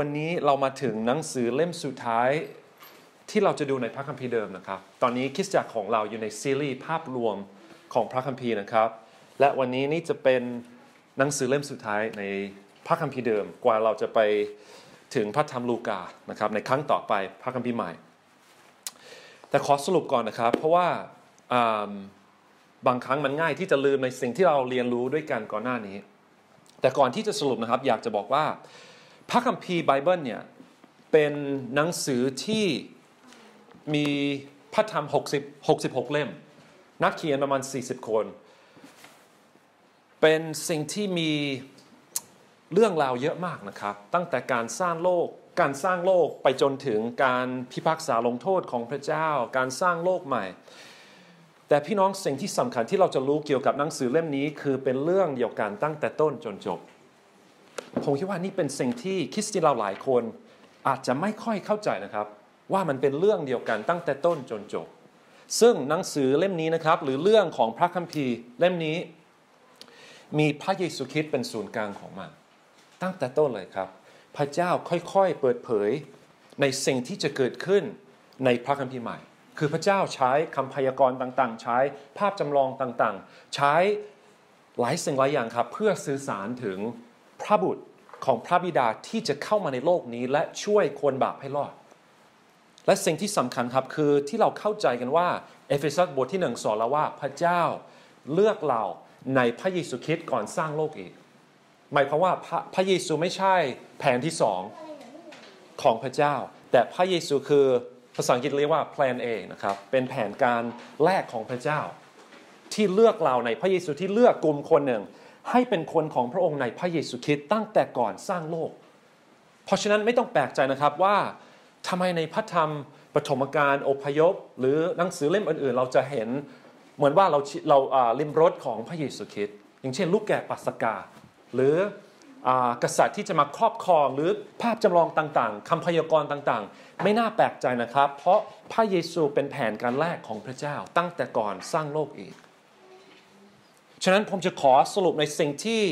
วันนี้เรามาถึงหนังสือเล่มสุดท้ายที่เราจะดูในพระคัมภีร์เดิมนะครับตอนนี้คริสตจักรของเราอยู่ในซีรีส์ภาพรวมของพระคัมภีร์นะครับและวันนี้นี่จะเป็นหนังสือเล่มสุดท้ายในพระคัมภีร์เดิมกว่าเราจะไปถึงพระธรรมลูกานะครับในครั้งต่อไปพระคัมภีร์ใหม่แต่ขอสรุปก่อนนะครับเพราะว่าบางครั้งมันง่ายที่จะลืมในสิ่งที่เราเรียนรู้ด้วยกันก่อนหน้านี้แต่ก่อนที่จะสรุปนะครับอยากจะบอกว่าพระคัมภีร์ไบเบิลเนี่ยเป็นหนังสือที่มีพระธรรม66เล่มนักเขียนประมาณ40คนเป็นสิ่งที่มีเรื่องราวเยอะมากนะครับตั้งแต่การสร้างโลกไปจนถึงการพิพากษาลงโทษของพระเจ้าการสร้างโลกใหม่แต่พี่น้องสิ่งที่สำคัญที่เราจะรู้เกี่ยวกับหนังสือเล่มนี้คือเป็นเรื่องเดียวกันตั้งแต่ต้นจนจบผมคิดว่านี่เป็นสิ่งที่คริสเตียนเราหลายคนอาจจะไม่ค่อยเข้าใจนะครับว่ามันเป็นเรื่องเดียวกันตั้งแต่ต้นจนจบซึ่งหนังสือเล่มนี้นะครับหรือเรื่องของพระคัมภีร์เล่มนี้มีพระเยซูคริสต์เป็นศูนย์กลางของมันตั้งแต่ต้นเลยครับพระเจ้าค่อยๆเปิดเผยในสิ่งที่จะเกิดขึ้นในพระคัมภีร์ใหม่คือพระเจ้าใช้คำพยากรณ์ต่างๆใช้ภาพจำลองต่างๆใช้หลายสิ่งหลายอย่างครับเพื่อสื่อสารถึงพระบุตรของพระบิดาที่จะเข้ามาในโลกนี้และช่วยคนบาปให้รอดและสิ่งที่สำคัญครับคือที่เราเข้าใจกันว่าเอเฟซัสบทที่1สอนเราว่าพระเจ้าเลือกเราในพระเยซูคริสต์ก่อนสร้างโลกอีกหมายความว่าพระเยซูไม่ใช่แผนที่2ของพระเจ้าแต่พระเยซูคือภาษาอังกฤษเรียกว่า plan A นะครับเป็นแผนการแรกของพระเจ้าที่เลือกเราในพระเยซูที่เลือกกลุ่มคนหนึ่งให้เป็นคนของพระองค์ในพระเยซูคริสต์ตั้งแต่ก่อนสร้างโลกเพราะฉะนั้นไม่ต้องแปลกใจนะครับว่าทำไมในพระธรรมปฐมกาลอพยพหรือหนังสือเล่มอื่นๆเราจะเห็นเหมือนว่าเราลิมรสของพระเยซูคริสต์อย่างเช่นลูกแกะปัสกาหรือกษัตริย์ที่จะมาครอบครองหรือภาพจำลองต่างๆคำพยากรณ์ต่างๆไม่น่าแปลกใจนะครับเพราะพระเยซูเป็นแผนการแรกของพระเจ้าตั้งแต่ก่อนสร้างโลกอีกฉะนั้นผมจะขอสรุปในสิ่งที่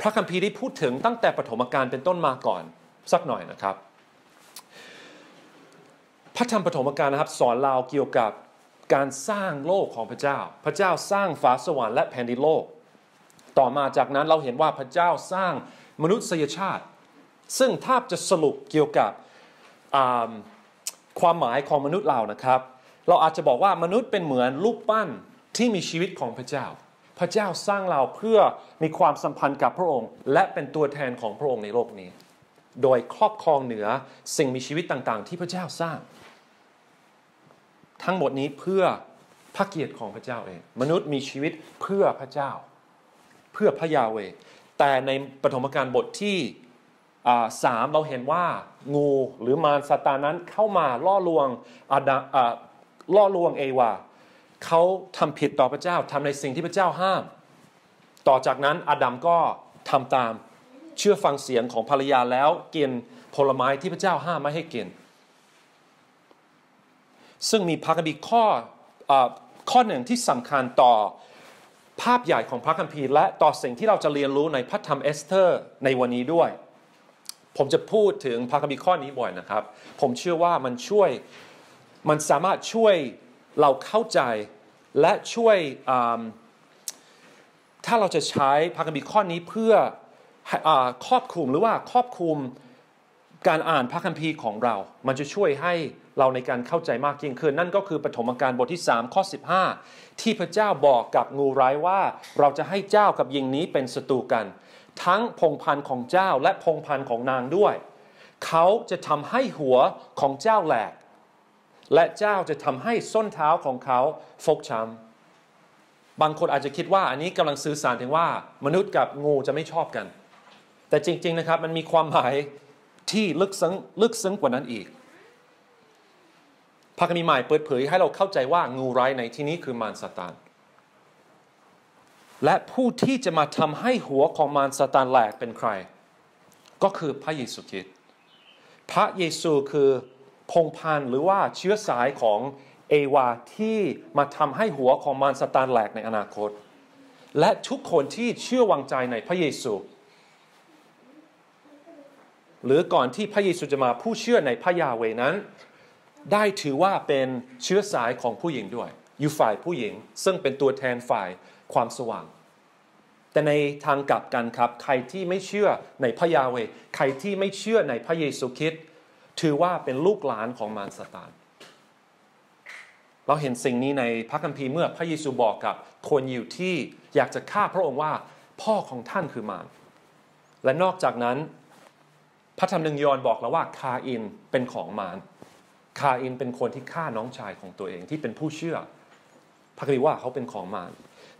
พระคัมภีร์ได้พูดถึงตั้งแต่ปฐมกาลเป็นต้นมาก่อนสักหน่อยนะครับพระธรรมปฐมกาลนะครับสอนเราเกี่ยวกับการสร้างโลกของพระเจ้าพระเจ้าสร้างฟ้าสวรรค์และแผ่นดินโลกต่อมาจากนั้นเราเห็นว่าพระเจ้าสร้างมนุษยชาติซึ่งถ้าจะสรุปเกี่ยวกับความหมายของมนุษย์เรานะครับเราอาจจะบอกว่ามนุษย์เป็นเหมือนรูปปั้นที่มีชีวิตของพระเจ้าพระเจ้าสร้างเราเพื่อมีความสัมพันธ์กับพระองค์และเป็นตัวแทนของพระองค์ในโลกนี้โดยครอบครองเหนือสิ่งมีชีวิตต่างๆที่พระเจ้าสร้างทั้งหมดนี้เพื่อพระเกียรติของพระเจ้าเองมนุษย์มีชีวิตเพื่อพระเจ้าเพื่อพระยาเวห์แต่ในปฐมกาลบทที่3เราเห็นว่างูหรือมารซาตานนั้นเข้ามาล่อลวงเอวาเขาทำผิดต่อพระเจ้าทำในสิ่งที่พระเจ้าห้ามต่อจากนั้นอาดัมก็ทำตามเชื่อฟังเสียงของภรรยาแล้วกินผลไม้ที่พระเจ้าห้ามไม่ให้กินซึ่งมีพระคัมภีร์ข้อหนึ่งที่สำคัญต่อภาพใหญ่ของพระคัมภีร์และต่อสิ่งที่เราจะเรียนรู้ในพระธรรมเอสเธอร์ในวันนี้ด้วยผมจะพูดถึงพระคัมภีร์ข้อนี้บ่อยนะครับผมเชื่อว่ามันสามารถช่วยเราเข้าใจและช่วยถ้าเราจะใช้พระคัมภีร์ข้อนี้เพื่อครอบคลุมหรือว่าครอบคลุมการอ่านพระคัมภีร์ของเรามันจะช่วยให้เราในการเข้าใจมากยิ่งขึ้นนั่นก็คือปฐมกาลบทที่3ข้อ15ที่พระเจ้าบอกกับงูร้ายว่าเราจะให้เจ้ากับหญิงนี้เป็นศัตรูกันทั้งพงศ์พันธุ์ของเจ้าและพงศ์พันธุ์ของนางด้วยเขาจะทำให้หัวของเจ้าแหลกและเจ้าจะทำให้ส้นเท้าของเขาฟกช้ำบางคนอาจจะคิดว่าอันนี้กำลังสื่อสารถึงว่ามนุษย์กับงูจะไม่ชอบกันแต่จริงๆนะครับมันมีความหมายที่ลึกซึ้งกว่านั้นอีกพระคัมภีร์ใหม่เปิดเผยให้เราเข้าใจว่างูร้ายในที่นี้คือมารซาตานและผู้ที่จะมาทำให้หัวของมารซาตานแหลกเป็นใครก็คือพระเยซูคริสต์พระเยซูคือพงศ์พันธุ์หรือว่าเชื้อสายของเอวาที่มาทำให้หัวของมารซาตานแหลกในอนาคตและทุกคนที่เชื่อวางใจในพระเยซู หรือก่อนที่พระเยซูจะมาผู้เชื่อในพระยาเวนั้นได้ถือว่าเป็นเชื้อสายของผู้หญิงด้วยอยู่ฝ่ายผู้หญิงซึ่งเป็นตัวแทนฝ่ายความสว่างแต่ในทางกลับกันครับใครที่ไม่เชื่อในพระยาเวใครที่ไม่เชื่อในพระเยซูคริสต์ถือว่าเป็นลูกหลานของมารซาตานเราเห็นสิ่งนี้ในพระคัมภีร์เมื่อพระเยซูบอกกับคนยิวที่อยากจะฆ่าพระองค์ว่าพ่อของท่านคือมารและนอกจากนั้นพระธรรมนึงยอห์นบอกแล้วว่าคาอินเป็นของมารคาอินเป็นคนที่ฆ่าน้องชายของตัวเองที่เป็นผู้เชื่อพระคัมภีร์ว่าเขาเป็นของมาร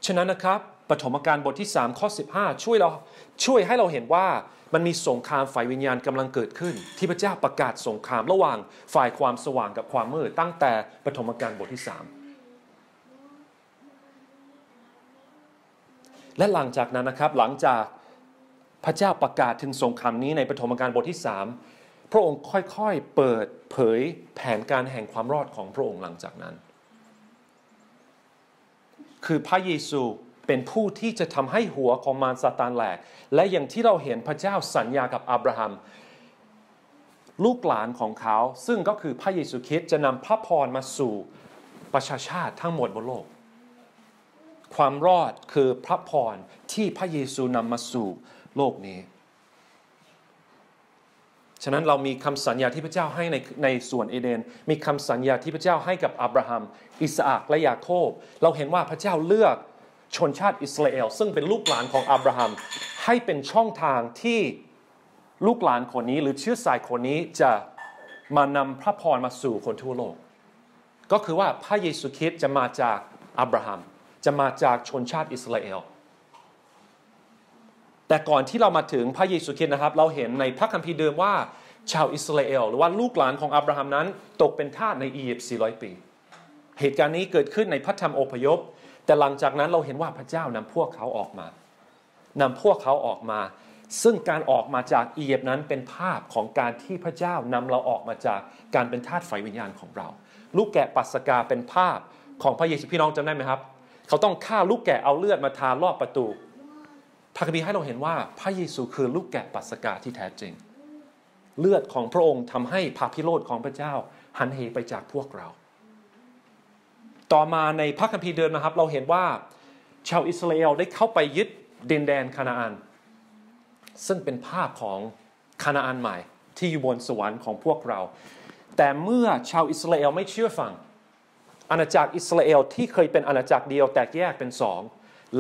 ฉะนั้นนะครับปฐมกาลบทที่3ข้อ15ช่วยให้เราเห็นว่ามันมีสงครามฝ่ายวิญญาณกำลังเกิดขึ้นที่พระเจ้าประกาศสงครามระหว่างฝ่ายความสว่างกับความมืดตั้งแต่ปฐมกาลบทที่3และหลังจากนั้นนะครับหลังจากพระเจ้าประกาศถึงสงครามนี้ในปฐมกาลบทที่3พระองค์ค่อยๆเปิดเผยแผนการแห่งความรอดของพระองค์หลังจากนั้นคือพระเยซูเป็นผู้ที่จะทำให้หัวของมารซาตานแหลกและอย่างที่เราเห็นพระเจ้าสัญญากับอับราฮัมลูกหลานของเขาซึ่งก็คือพระเยซูคริสต์จะนำพระพรมาสู่ประชาชาติทั้งหมดบนโลกความรอดคือพระพรที่พระเยซูนำมาสู่โลกนี้ฉะนั้นเรามีคำสัญญาที่พระเจ้าให้ในสวนเอเดนมีคำสัญญาที่พระเจ้าให้กับอับราฮัมอิสอัคและยาโคบเราเห็นว่าพระเจ้าเลือกชนชาติอิสราเอลซึ่งเป็นลูกหลานของอับราฮัมให้เป็นช่องทางที่ลูกหลานคนนี้หรือเชื้อสายคนนี้จะมานำพระพรมาสู่คนทั่วโลกก็คือว่าพระเยซูคริสต์จะมาจากอับราฮัมจะมาจากชนชาติอิสราเอลแต่ก่อนที่เรามาถึงพระเยซูคริสต์นะครับเราเห็นในพระคัมภีร์เดิมว่าชาวอิสราเอลหรือว่าลูกหลานของอับราฮัมนั้นตกเป็นทาสในอียิปต์400ปีเหตุการณ์นี้เกิดขึ้นในพระธรรมอพยพแต่หลังจากนั้นเราเห็นว่าพระเจ้านำพวกเขาออกมานำพวกเขาออกมาซึ่งการออกมาจากอียิปต์นั้นเป็นภาพของการที่พระเจ้านำเราออกมาจากการเป็นทาสฝ่ายวิญญาณของเราลูกแกะปัสกาเป็นภาพของพระเยซูพี่น้องจำได้ไหมครับเขาต้องฆ่าลูกแกะเอาเลือดมาทารอบประตูพระคัมภีร์ให้เราเห็นว่าพระเยซูคือลูกแกะปัสกาที่แท้จริงเลือดของพระองค์ทำให้พระพิโรธของพระเจ้าหันเหไปจากพวกเราต่อมาในพระคัมภีร์เดิมนะครับเราเห็นว่าชาวอิสราเอลได้เข้าไปยึดดินแดนคานาอันซึ่งเป็นภาพของคานาอันใหม่ที่อยู่บนสวรรค์ของพวกเราแต่เมื่อชาวอิสราเอลไม่เชื่อฟังอาณาจักรอิสราเอลที่เคยเป็นอาณาจักรเดียวแตกแยกเป็นสอง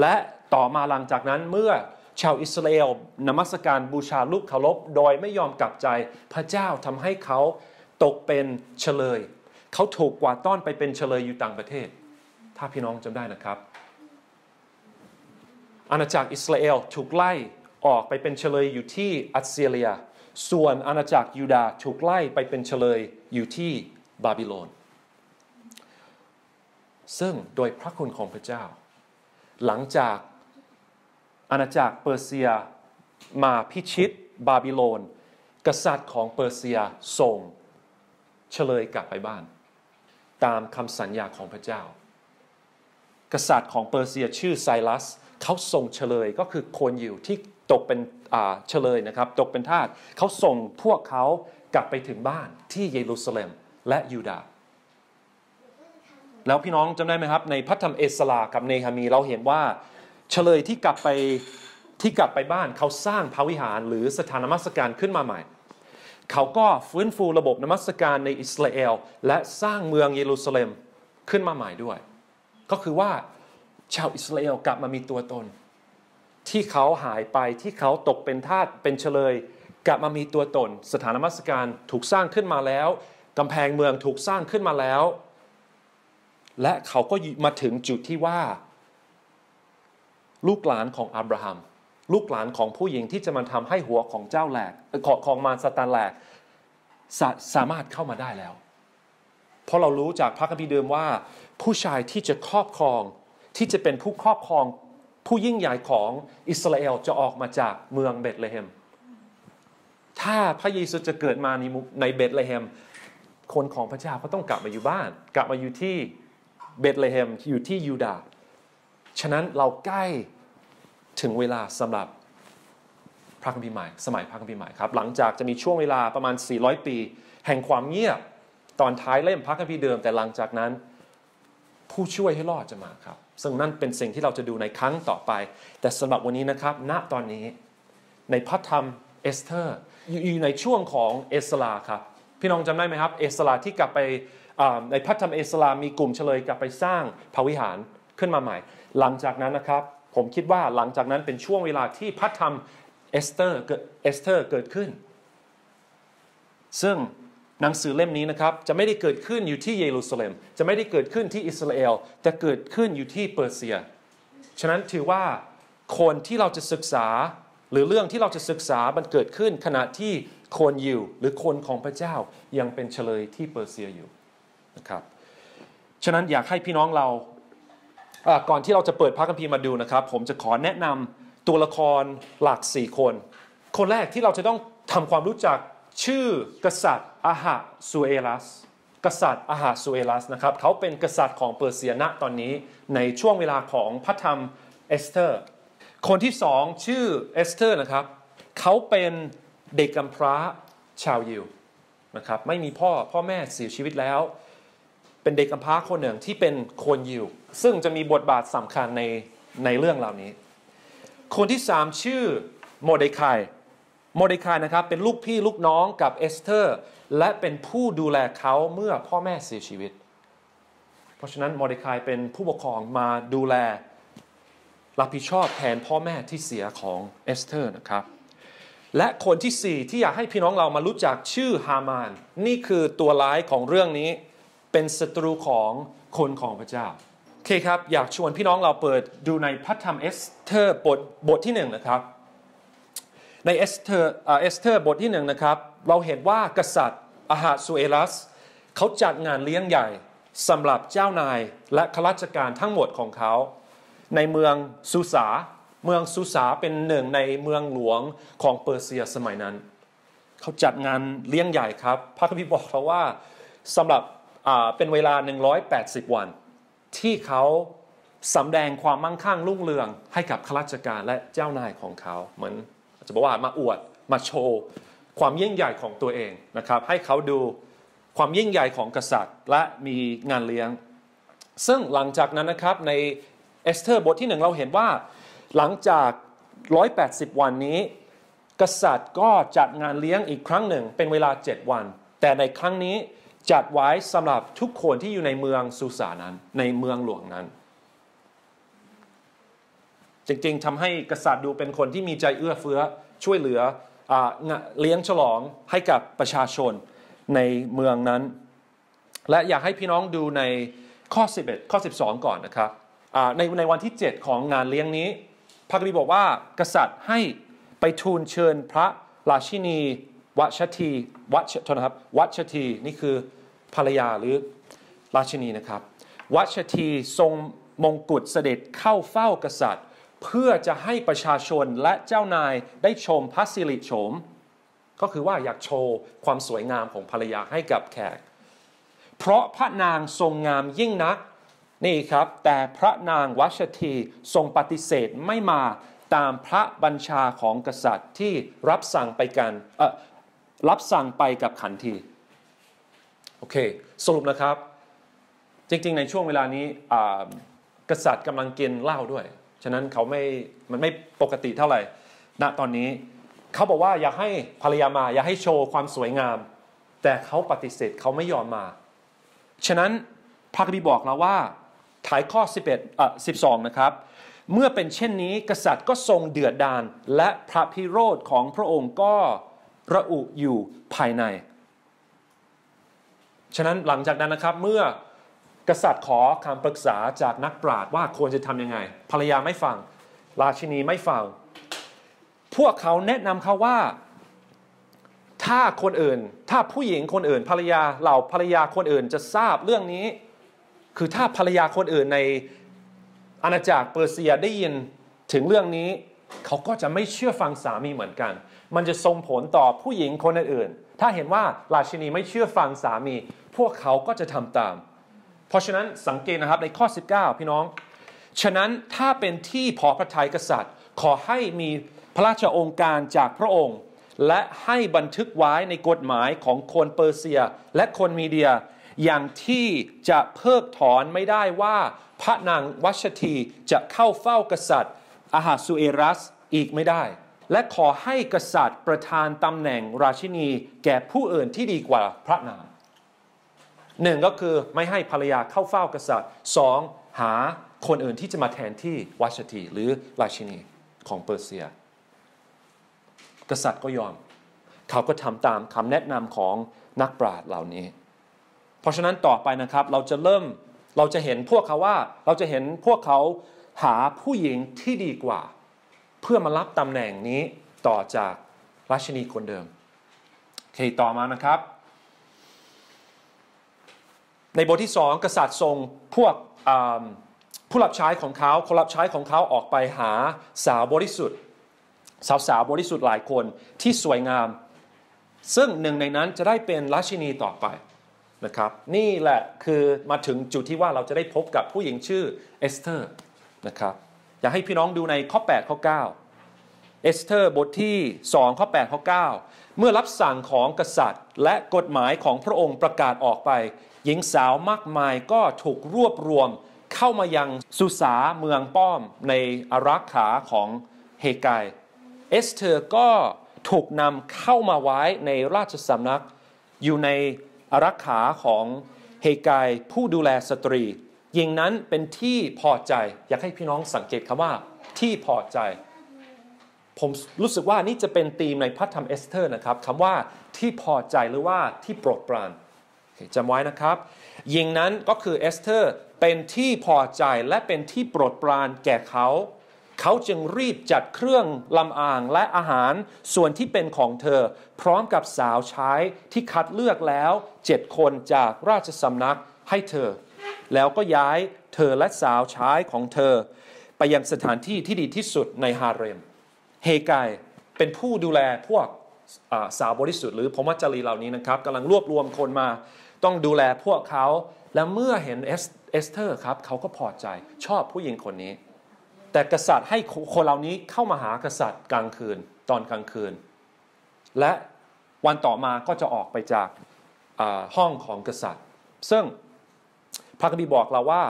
และต่อมาหลังจากนั้นเมื่อชาวอิสราเอลนมัสการบูชารูปเคารพโดยไม่ยอมกลับใจพระเจ้าทำให้เขาตกเป็นเฉลยเขาถูกกวาดต้อนไปเป็นเฉลยอยู่ต่างประเทศถ้าพี่น้องจำได้นะครับอาณาจักรอิสราเอลถูกไล่ออกไปเป็นเฉลยอยู่ที่อัสซีเรียส่วนอาณาจักรยูดาห์ถูกไล่ไปเป็นเฉลยอยู่ที่บาบิโลนซึ่งโดยพระคุณของพระเจ้าหลังจากอาณาจักรเปอร์เซียมาพิชิตบาบิโลนกษัตริย์ของเปอร์เซียส่งเฉลยกลับไปบ้านตามคำสัญญาของพระเจ้ากษัตริย์ของเปอร์เซียชื่อไซรัสเขาส่งเฉลยก็คือคนยิวที่ตกเป็นเฉลยนะครับตกเป็นทาสเขาส่งพวกเขากลับไปถึงบ้านที่เยรูซาเล็มและยูดาห์แล้วพี่น้องจำได้ไหมครับในพระธรรมเอสรากับเนหะมีเราเห็นว่าเฉลยที่กลับไปบ้านเขาสร้างพระวิหารหรือสถานนมัสการขึ้นมาใหม่เขาก็ฟื้นฟูระบบนมัสการในอิสราเอลและสร้างเมืองเยรูซาเล็มขึ้นมาใหม่ด้วยก็คือว่าชาวอิสราเอลกลับมามีตัวตนที่เขาหายไปที่เขาตกเป็นทาสเป็นเฉลยกลับมามีตัวตนสถานนมัสการถูกสร้างขึ้นมาแล้วกำแพงเมืองถูกสร้างขึ้นมาแล้วและเขาก็มาถึงจุดที่ว่าลูกหลานของอับราฮัมลูกหลานของผู้หญิงที่จะมาทำให้หัวของเจ้าแหลกของมารซาตานแหลกสามารถเข้ามาได้แล้วเพราะเรารู้จากพระคัมภีร์เดิมว่าผู้ชายที่จะครอบครองที่จะเป็นผู้ครอบครองผู้ยิ่งใหญ่ของอิสราเอลจะออกมาจากเมืองเบธเลเฮมถ้าพระเยซูจะเกิดมาในเบธเลเฮมคนของพระเจ้าก็ต้องกลับมาอยู่บ้านกลับมาอยู่ที่เบธเลเฮมอยู่ที่ยูดาห์ฉะนั้นเราใกล้ถึงเวลาสำหรับ พระคัมภีร์ใหม่สมัยพระคัมภีร์ใหม่ครับหลังจากจะมีช่วงเวลาประมาณ400ปีแห่งความเงียบตอนท้ายเล่มพระคัมภีร์เดิมแต่หลังจากนั้นผู้ช่วยให้รอดจะมาครับซึ่งนั่นเป็นสิ่งที่เราจะดูในครั้งต่อไปแต่สำหรับวันนี้นะครับณตอนนี้ในพระธรรมเอสเธอร์อยู่ในช่วงของเอสราครับพี่น้องจำได้ไหมครับเอสราที่กลับไปในพระธรรมเอสรามีกลุ่มเฉลยกลับไปสร้างพระวิหารขึ้นมาใหม่หลังจากนั้นนะครับผมคิดว่าหลังจากนั้นเป็นช่วงเวลาที่พระธรรมเอสเธอร์เกิดขึ้นซึ่งหนังสือเล่มนี้นะครับจะไม่ได้เกิดขึ้นอยู่ที่เยรูซาเล็มจะไม่ได้เกิดขึ้นที่อิสราเอลแต่เกิดขึ้นอยู่ที่เปอร์เซียฉะนั้นถือว่าคนที่เราจะศึกษาหรือเรื่องที่เราจะศึกษามันเกิดขึ้นขณะที่คนยิวหรือคนของพระเจ้ายังเป็นเฉลยที่เปอร์เซียอยู่นะครับฉะนั้นอยากให้พี่น้องเราก่อนที่เราจะเปิดพระคัมภีร์มาดูนะครับผมจะขอแนะนำตัวละครหลัก4คนคนแรกที่เราจะต้องทำความรู้จักชื่อกษัตริย์อาหาซูเอรัสกษัตริย์อาหาซูเอรัสนะครับเขาเป็นกษัตริย์ของเปอร์เซียณตอนนี้ในช่วงเวลาของพระธรรมเอสเธอร์คนที่สองชื่อเอสเธอร์นะครับเขาเป็นเด็กกำพร้าชาวยิวนะครับไม่มีพ่อแม่เสียชีวิตแล้วเป็นเด็กกำพร้าคนหนึ่งที่เป็นคนยิวซึ่งจะมีบทบาทสำคัญในเรื่องเหล่านี้คนที่สามชื่อโมเดคายนะครับเป็นลูกพี่ลูกน้องกับเอสเธอร์และเป็นผู้ดูแลเขาเมื่อพ่อแม่เสียชีวิตเพราะฉะนั้นโมเดคายเป็นผู้ปกครองมาดูแลรับผิดชอบแทนพ่อแม่ที่เสียของเอสเธอร์นะครับและคนที่สี่ที่อยากให้พี่น้องเรามารู้จักชื่อฮามานนี่คือตัวร้ายของเรื่องนี้เป็นศัตรูของคนของพระเจ้าโอเคครับอยากชวนพี่น้องเราเปิดดูในพระธรรมเอสเธอร์บทที่1นะครับในเอสเธอร์บทที่1นะครับเราเห็นว่ากษัตริย์อาหาซูเอรัสเขาจัดงานเลี้ยงใหญ่สำหรับเจ้านายและข้าราชการทั้งหมดของเขาในเมืองซูสาเป็นหนึ่งในเมืองหลวงของเปอร์เซียสมัยนั้นเขาจัดงานเลี้ยงใหญ่ครับพระคัมภีร์บอกเราว่าสำหรับเป็นเวลา180วันที่เขาสำแดงความมั่งคั่งรุ่งเรืองให้กับข้าราชการและเจ้านายของเขาเหมือนจะบอกว่ามาอวดมาโชว์ความยิ่งใหญ่ของตัวเองนะครับให้เขาดูความยิ่งใหญ่ของกษัตริย์และมีงานเลี้ยงซึ่งหลังจากนั้นนะครับในเอสเธอร์บทที่1เราเห็นว่าหลังจาก180วันนี้กษัตริย์ก็จัดงานเลี้ยงอีกครั้งหนึ่งเป็นเวลา7วันแต่ในครั้งนี้จัดไว้สำหรับทุกคนที่อยู่ในเมืองซูสานั้นในเมืองหลวงนั้นจริงๆทำให้กษัตริย์ดูเป็นคนที่มีใจเอื้อเฟื้อช่วยเหลือเลี้ยงฉลองให้กับประชาชนในเมืองนั้นและอยากให้พี่น้องดูในข้อ11ข้อ12ก่อนนะครับในวันที่7ของงานเลี้ยงนี้พระคัมภีร์บอกว่ากษัตริย์ให้ไปทูลเชิญพระราชินีวัชทีนี่คือภรรยาหรือราชินีนะครับวัชทีทรงมงกุฎเสด็จเข้าเฝ้ากษัตริย์เพื่อจะให้ประชาชนและเจ้านายได้ชมพระสิริโฉมก็คือว่าอยากโชว์ความสวยงามของภรรยาให้กับแขกเพราะพระนางทรงงามยิ่งนักนี่ครับแต่พระนางวัชทีทรงปฏิเสธไม่มาตามพระบัญชาของกษัตริย์ที่รับสั่งไปกับขันทีโอเคสรุปนะครับจริงๆในช่วงเวลานี้กษัตริย์กำลังกินเหล้าด้วยฉะนั้นมันไม่ปกติเท่าไหร่ณตอนนี้เขาบอกว่าอยากให้ภรรยามาอยากให้โชว์ความสวยงามแต่เขาปฏิเสธเขาไม่ยอมมาฉะนั้นพระคัมภีร์บอกเราว่าท้ายข้อ12นะครับเมื่อเป็นเช่นนี้กษัตริย์ก็ทรงเดือดดาลและพระพิโรธของพระองค์ก็ระอุอยู่ภายในฉะนั้นหลังจากนั้นนะครับเมื่อกษัตริย์ขอคำปรึกษาจากนักปราชญ์ว่าควรจะทำยังไงภรรยาไม่ฟังราชินีไม่ฟังพวกเขาแนะนำเขาว่าถ้าผู้หญิงคนอื่นเหล่าภรรยาคนอื่นจะทราบเรื่องนี้คือถ้าภรรยาคนอื่นในอาณาจักรเปอร์เซียได้ยินถึงเรื่องนี้เขาก็จะไม่เชื่อฟังสามีเหมือนกันมันจะส่งผลต่อผู้หญิงคนอื่นถ้าเห็นว่าราชินีไม่เชื่อฟังสามีพวกเขาก็จะทำตามเพราะฉะนั้นสังเกตนะครับในข้อ19พี่น้องฉะนั้นถ้าเป็นที่พอพระทัยกษัตริย์ขอให้มีภ ราชโองการจากพระองค์และให้บันทึกไว้ในกฎหมายของคนเปอร์เซียและคนมีเดียอย่างที่จะเพิกถอนไม่ได้ว่าพระนางวัชทีจะเข้าเฝ้ากษัตริย์อหาสุเอรัสอีกไม่ได้และขอให้กษัตริย์ประทานตำแหน่งราชินีแก่ผู้อื่นที่ดีกว่าพระนางหนึ่งก็คือไม่ให้ภรรยาเข้าเฝ้ากษัตริย์สองหาคนอื่นที่จะมาแทนที่วัชทีหรือราชินีของเปอร์เซียกษัตริย์ก็ยอมเขาก็ทำตามคำแนะนำของนักปราชญ์เหล่านี้เพราะฉะนั้นต่อไปนะครับเราจะเห็นพวกเขาหาผู้หญิงที่ดีกว่าเพื่อมารับตำแหน่งนี้ต่อจากราชินีคนเดิมโอเคต่อมานะครับในบทที่สองกษัตริย์ทรงพวกผู้รับใช้ของเขาคนรับใช้ของเขาออกไปหาสาวบริสุทธิ์สาวบริสุทธิ์หลายคนที่สวยงามซึ่งหนึ่งในนั้นจะได้เป็นราชินีต่อไปนะครับนี่แหละคือมาถึงจุดที่ว่าเราจะได้พบกับผู้หญิงชื่อเอสเธอร์นะครับอยากให้พี่น้องดูในข้อ8ข้อ9เอสเธอร์บทที่2ข้อ8ข้อ9เมื่อรับสั่งของกษัตริย์และกฎหมายของพระองค์ประกาศออกไปหญิงสาวมากมายก็ถูกรวบรวมเข้ามายังสุสาเมืองป้อมในอารักขาของเฮกายเอสเธอร์ก็ถูกนำเข้ามาไว้ในราชสำนักอยู่ในอารักขาของเฮกายผู้ดูแลสตรีหญิงนั้นเป็นที่พอใจอยากให้พี่น้องสังเกตคำว่าที่พอใจผมรู้สึกว่านี่จะเป็นธีมในพระธรรมเอสเธอร์นะครับคำว่าที่พอใจหรือว่าที่โปรดปรานจำไว้นะครับหญิงนั้นก็คือเอสเธอร์เป็นที่พอใจและเป็นที่โปรดปรานแก่เขาจึงรีบจัดเครื่องลำอางและอาหารส่วนที่เป็นของเธอพร้อมกับสาวใช้ที่คัดเลือกแล้ว7คนจากราชสำนักให้เธอแล้วก็ย้ายเธอและสาวใช้ของเธอไปยังสถานที่ที่ดีที่สุดในฮาเร็มเฮกายเป็นผู้ดูแลพวกสาวบริสุทธิ์หรือพรหมจารีเหล่านี้นะครับกำลังรวบรวมคนมาต้องดูแลพวกเขาและเมื่อเห็นเอสเธอร์ครับเขาก็พอใจชอบผู้หญิงคนนี้แต่กษัตริย์ให้คนเหล่านี้เข้ามาหากษัตริย์ตอนกลางคืนและวันต่อมาก็จะออกไปจากห้องของกษัตริย์ซึ่งพระคัมภีร์บอกเราว่า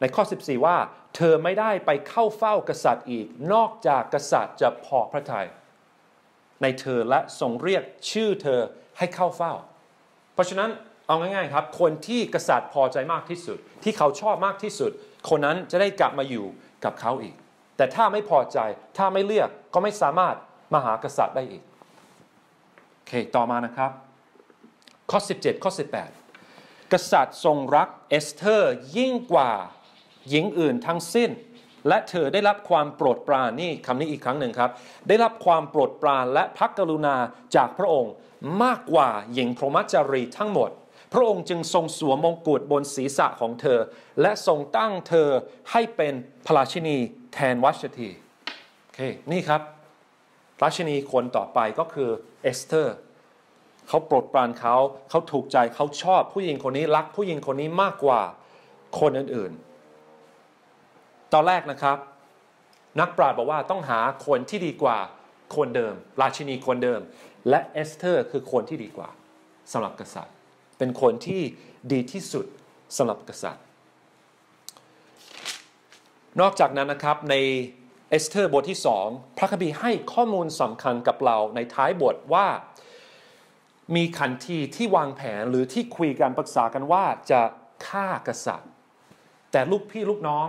ในข้อ14ว่าเธอไม่ได้ไปเข้าเฝ้ากษัตริย์อีกนอกจากกษัตริย์จะพอพระทัยในเธอและทรงเรียกชื่อเธอให้เข้าเฝ้าเพราะฉะนั้นเอาง่ายๆครับคนที่กษัตริย์พอใจมากที่สุดที่เขาชอบมากที่สุดคนนั้นจะได้กลับมาอยู่กับเขาอีกแต่ถ้าไม่พอใจถ้าไม่เลือกก็ไม่สามารถมาหากษัตริย์ได้อีกโอเคต่อมานะครับข้อ17ข้อ18กษัตริย์ทรงรักเอสเธอร์ยิ่งกว่าหญิงอื่นทั้งสิ้นและเธอได้รับความโปรดปรานนี่คำนี้อีกครั้งหนึ่งครับได้รับความโปรดปรานและพระกรุณาจากพระองค์มากกว่าหญิงพรหมจารีทั้งหมดพระองค์จึงทรงสวมมงกุฎบนศีรษะของเธอและทรงตั้งเธอให้เป็นพระราชินีแทนวัชทีโอเคนี่ครับราชินีคนต่อไปก็คือเอสเธอร์เขาโปรดปรานเขาถูกใจเขาชอบผู้หญิงคนนี้รักผู้หญิงคนนี้มากกว่าคนอื่นๆตอนแรกนะครับนักปราชญ์บอกว่าต้องหาคนที่ดีกว่าคนเดิมราชินีคนเดิมและเอสเธอร์คือคนที่ดีกว่าสำหรับกษัตริย์เป็นคนที่ดีที่สุดสำหรับกษัตริย์นอกจากนั้นนะครับในเอสเธอร์บทที่2พระคัมภีร์ให้ข้อมูลสำคัญกับเราในท้ายบทว่ามีขันทีที่วางแผนหรือที่คุยกันปรึกษากันว่าจะฆ่ากษัตริย์แต่ลูกพี่ลูกน้อง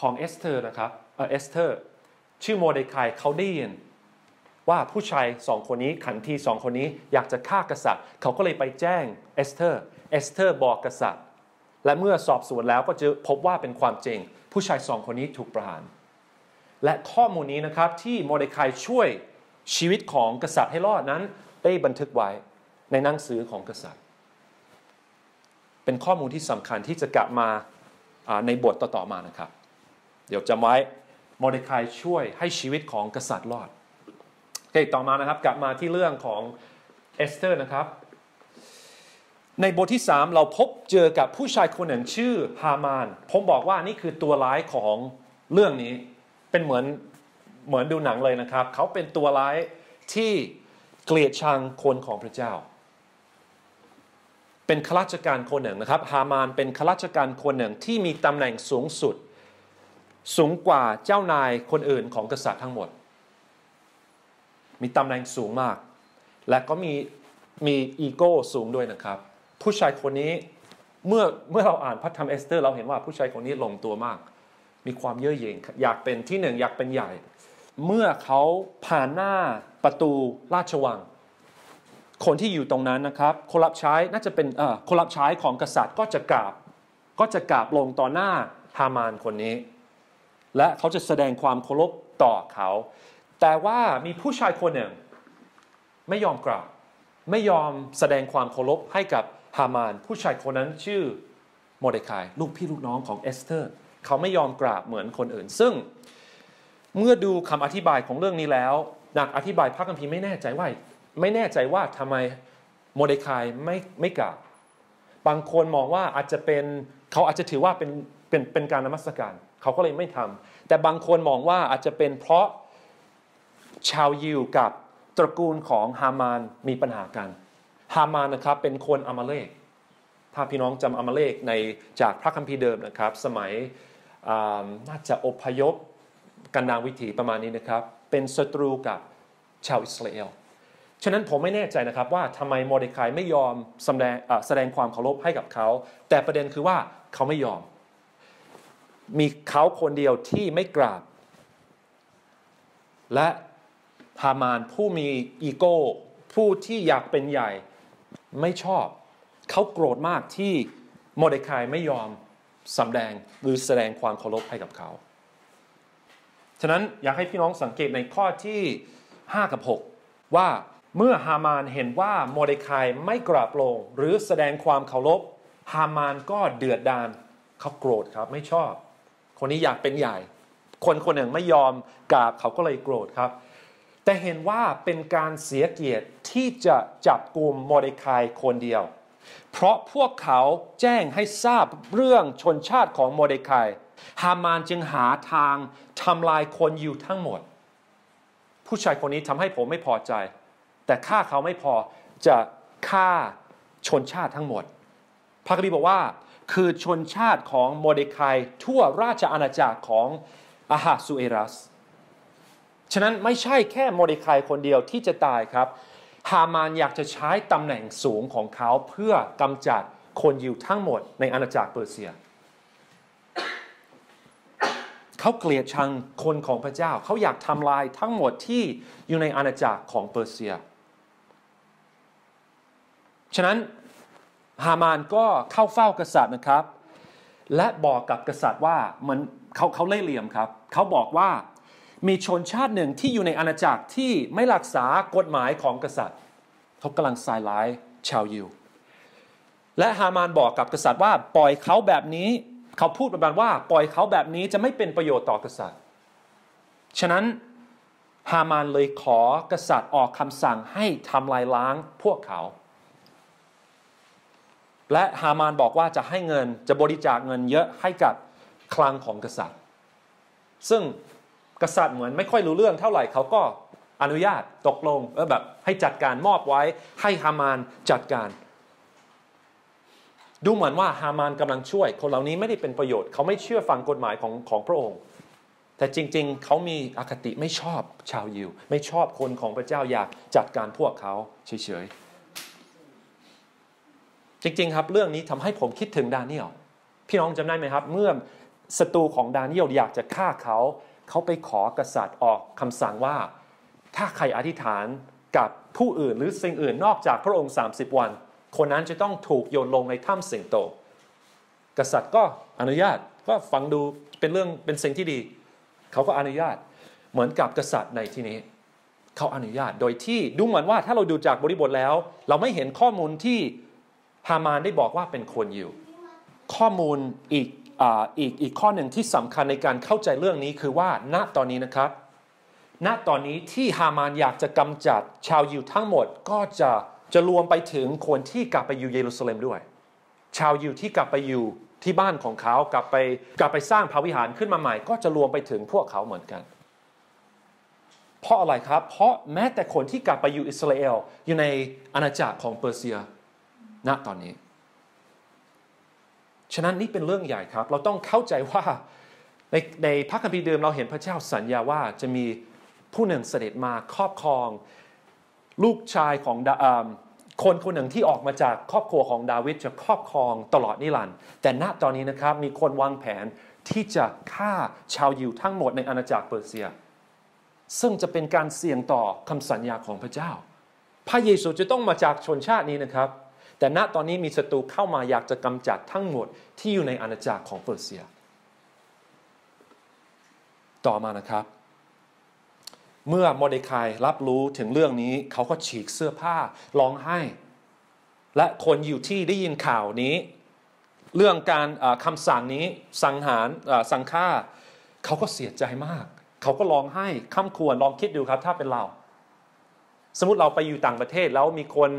ของเอสเธอร์นะครับเอสเธอร์ชื่อโมเดคายเขาได้ยินว่าผู้ชาย2คนนี้ขันที2คนนี้อยากจะฆ่ากษัตริย์เขาก็เลยไปแจ้งเอสเธอร์บอกกษัตริย์และเมื่อสอบสวนแล้วก็จะพบว่าเป็นความจริงผู้ชาย2คนนี้ถูกประหารและข้อมูลนี้นะครับที่โมเดคายช่วยชีวิตของกษัตริย์ให้รอดนั้นได้บันทึกไว้ในหนังสือของกษัตริย์เป็นข้อมูลที่สำคัญที่จะกลับมาในบทต่อๆมานะครับเดี๋ยวจำไว้โมเดคายช่วยให้ชีวิตของกษัตริย์รอดโอเคต่อมานะครับกลับมาที่เรื่องของเอสเธอร์นะครับในบทที่3เราพบเจอกับผู้ชายคนหนึ่งชื่อฮามานผมบอกว่านี่คือตัวร้ายของเรื่องนี้เป็นเหมือน เหมือนดูหนังเลยนะครับเขาเป็นตัวร้ายที่เกลียดชังคนของพระเจ้าเป็นข้าราชการคนหนึ่งนะครับฮามานเป็นข้าราชการคนหนึ่งที่มีตำแหน่งสูงสุดสูงกว่าเจ้านายคนอื่นของกษัตริย์ทั้งหมดมีตำแหน่งสูงมากและก็มีอีโก้สูงด้วยนะครับผู้ชายคนนี้เมื่อเราอ่านพระธรรมเอสเธอร์เราเห็นว่าผู้ชายคนนี้ลงตัวมากมีความเย่อหยิ่งอยากเป็นที่หนึ่งอยากเป็นใหญ่เมื่อเขาผ่านหน้าประตูราชวังคนที่อยู่ตรงนั้นนะครับคนรับใช้น่าจะเป็นคนรับใช้ของกษัตริย์ก็จะกราบลงต่อหน้าฮามานคนนี้และเขาจะแสดงความเคารพต่อเขาแต่ว่ามีผู้ชายคนหนึ่งไม่ยอมกราบไม่ยอมแสดงความเคารพให้กับฮามานผู้ชายคนนั้นชื่อโมเดคายลูกพี่ลูกน้องของเอสเธอร์เขาไม่ยอมกราบเหมือนคนอื่นซึ่งเมื่อดูคำอธิบายของเรื่องนี้แล้วนักอธิบายพระคัมภีร์ไม่แน่ใจว่าทำไมโมเดคายไม่กราบบางคนมองว่าอาจจะเป็นเขาอาจจะถือว่าเป็นการนมัสการเขาก็เลยไม่ทำแต่บางคนมองว่าอาจจะเป็นเพราะชาวยิวกับตระกูลของฮามานมีปัญหากันฮามานนะครับเป็นคนอามาเลกถ้าพี่น้องจำอามาเลกในจากพระคัมภีร์เดิมนะครับสมัยน่าจะอพยพกันดารวิถีประมาณนี้นะครับเป็นศัตรูกับชาวอิสราเอลฉะนั้นผมไม่แน่ใจนะครับว่าทำไมโมเดคายไม่ยอมแสดงความเคารพให้กับเขาแต่ประเด็นคือว่าเขาไม่ยอมมีเขาคนเดียวที่ไม่กราบและฮามานผู้มีอีโก้ผู้ที่อยากเป็นใหญ่ไม่ชอบเขาโกรธมากที่โมเดคายไม่ยอมสำแดงหรือแสดงความเคารพให้กับเขาฉะนั้นอยากให้พี่น้องสังเกตในข้อที่5กับ6ว่าเมื่อฮามานเห็นว่าโมเดคายไม่กราบลงหรือแสดงความเคารพฮามานก็เดือดดาลเขาโกรธครับไม่ชอบคนนี้อยากเป็นใหญ่คนหนึ่งไม่ยอมกราบเขาก็เลยโกรธครับแต่เห็นว่าเป็นการเสียเกียรติที่จะจับกุมโมเดคายคนเดียวเพราะพวกเขาแจ้งให้ทราบเรื่องชนชาติของโมเดคายฮามานจึงหาทางทำลายคนยิวทั้งหมดผู้ชายคนนี้ทำให้ผมไม่พอใจแต่ฆ่าเขาไม่พอจะฆ่าชนชาติทั้งหมดพระคัมภีร์บอกว่าคือชนชาติของโมเดคายทั่วราชอาณาจักรของอาหาสุเอรัสฉะนั้นไม่ใช่แค่โมเดคายคนเดียวที่จะตายครับฮามานอยากจะใช้ตำแหน่งสูงของเขาเพื่อกำจัดคนยิวทั้งหมดในอาณาจักรเปอร์เซียเขาเกลียดชังคนของพระเจ้าเขาอยากทำลายทั้งหมดที่อยู่ในอาณาจักรของเปอร์เซียฉะนั้นฮามานก็เข้าเฝ้ากษัตริย์นะครับและบอกกับกษัตริย์ว่ามันเขาเล่ห์เหลี่ยมครับเขาบอกว่ามีชนชาติหนึ่งที่อยู่ในอาณาจักรที่ไม่รักษากฎหมายของกษัตริย์เขากำลังใส่ร้ายชาวยิวและฮามานบอกกับกษัตริย์ว่าปล่อยเขาแบบนี้เขาพูดประมาณว่าปล่อยเขาแบบนี้จะไม่เป็นประโยชน์ต่อกษัตริย์ฉะนั้นฮามานเลยขอกษัตริย์ออกคำสั่งให้ทำลายล้างพวกเขาและฮามานบอกว่าจะให้เงินจะบริจาคเงินเยอะให้กับคลังของกษัตริย์ซึ่งกษัตริย์เหมือนไม่ค่อยรู้เรื่องเท่าไหร่เขาก็อนุญาตตกลงแบบให้จัดการมอบไว้ให้ฮามานจัดการดูเหมือนว่าฮามานกำลังช่วยคนเหล่านี้ไม่ได้เป็นประโยชน์เขาไม่เชื่อฟังกฎหมายของพระองค์แต่จริงๆเขามีอคติไม่ชอบชาวยิวไม่ชอบคนของพระเจ้าอยากจัดการพวกเขาเฉยๆจริงๆครับเรื่องนี้ทำให้ผมคิดถึงดาเนียลพี่น้องจำได้ไหมครับเมื่อศัตรูของดาเนียลอยากจะฆ่าเขาไปขอกษัตริย์ออกคำสั่งว่าถ้าใครอธิษฐานกับผู้อื่นหรือสิ่งอื่นนอกจากพระองค์30วันคนนั้นจะต้องถูกโยนลงในถ้ำสิงโตกษัตริย์ก็อนุญาตก็ฟังดูเป็นเรื่องเป็นสิ่งที่ดีเขาก็อนุญาตเหมือนกับกษัตริย์ในที่นี้เขาอนุญาตโดยที่ดูเหมือนว่าถ้าเราดูจากบริบทแล้วเราไม่เห็นข้อมูลที่ฮามานได้บอกว่าเป็นคนยิวข้อมูลอีกข้อหนึ่งที่สำคัญในการเข้าใจเรื่องนี้คือว่าณตอนนี้ที่ฮามานอยากจะกำจัดชาวยิวทั้งหมดก็จะรวมไปถึงคนที่กลับไปอยู่เยรูซาเล็มด้วยชาวยิวที่กลับไปอยู่ที่บ้านของเขากลับไปสร้างพระวิหารขึ้นมาใหม่ก็จะรวมไปถึงพวกเขาเหมือนกัน เพราะอะไรครับเพราะแม้แต่คนที่กลับไปอยู่อิสราเอลอยู่ในอาณาจักรของเปอร์เซียณตอนนี้ฉะนั้นนี่เป็นเรื่องใหญ่ครับเราต้องเข้าใจว่าในพระคัมภีร์เดิมเราเห็นพระเจ้าสัญญาว่าจะมีผู้หนึ่งเสด็จมาครอบครองลูกชายของคนคนหนึ่งที่ออกมาจากครอบครัวของดาวิดจะครอบครองตลอดนิรันดร์แต่ณตอนนี้นะครับมีคนวางแผนที่จะฆ่าชาวยิวทั้งหมดในอาณาจักรเปอร์เซียซึ่งจะเป็นการเสี่ยงต่อคำสัญญาของพระเจ้าพระเยซูจะต้องมาจากชนชาตินี้นะครับแต่ณตอนนี้มีศัตรูเข้ามาอยากจะกำจัดทั้งหมดที่อยู่ในอาณาจักรของเปอร์เซียต่อมานะครับเมื่อมอร์เดคายรับรู้ถึงเรื่องนี้เขาก็ฉีกเสื้อผ้าร้องไห้และคนยิวที่ได้ยินข่าวนี้เรื่องการคำสั่งนี้สังฆ่าเขาก็เสียใจมากเขาก็ร้องไห้คร่ำครวญลองคิดดูครับถ้าเป็นเราสมมติเราไปอยู่ต่างประเทศแล้วมีคน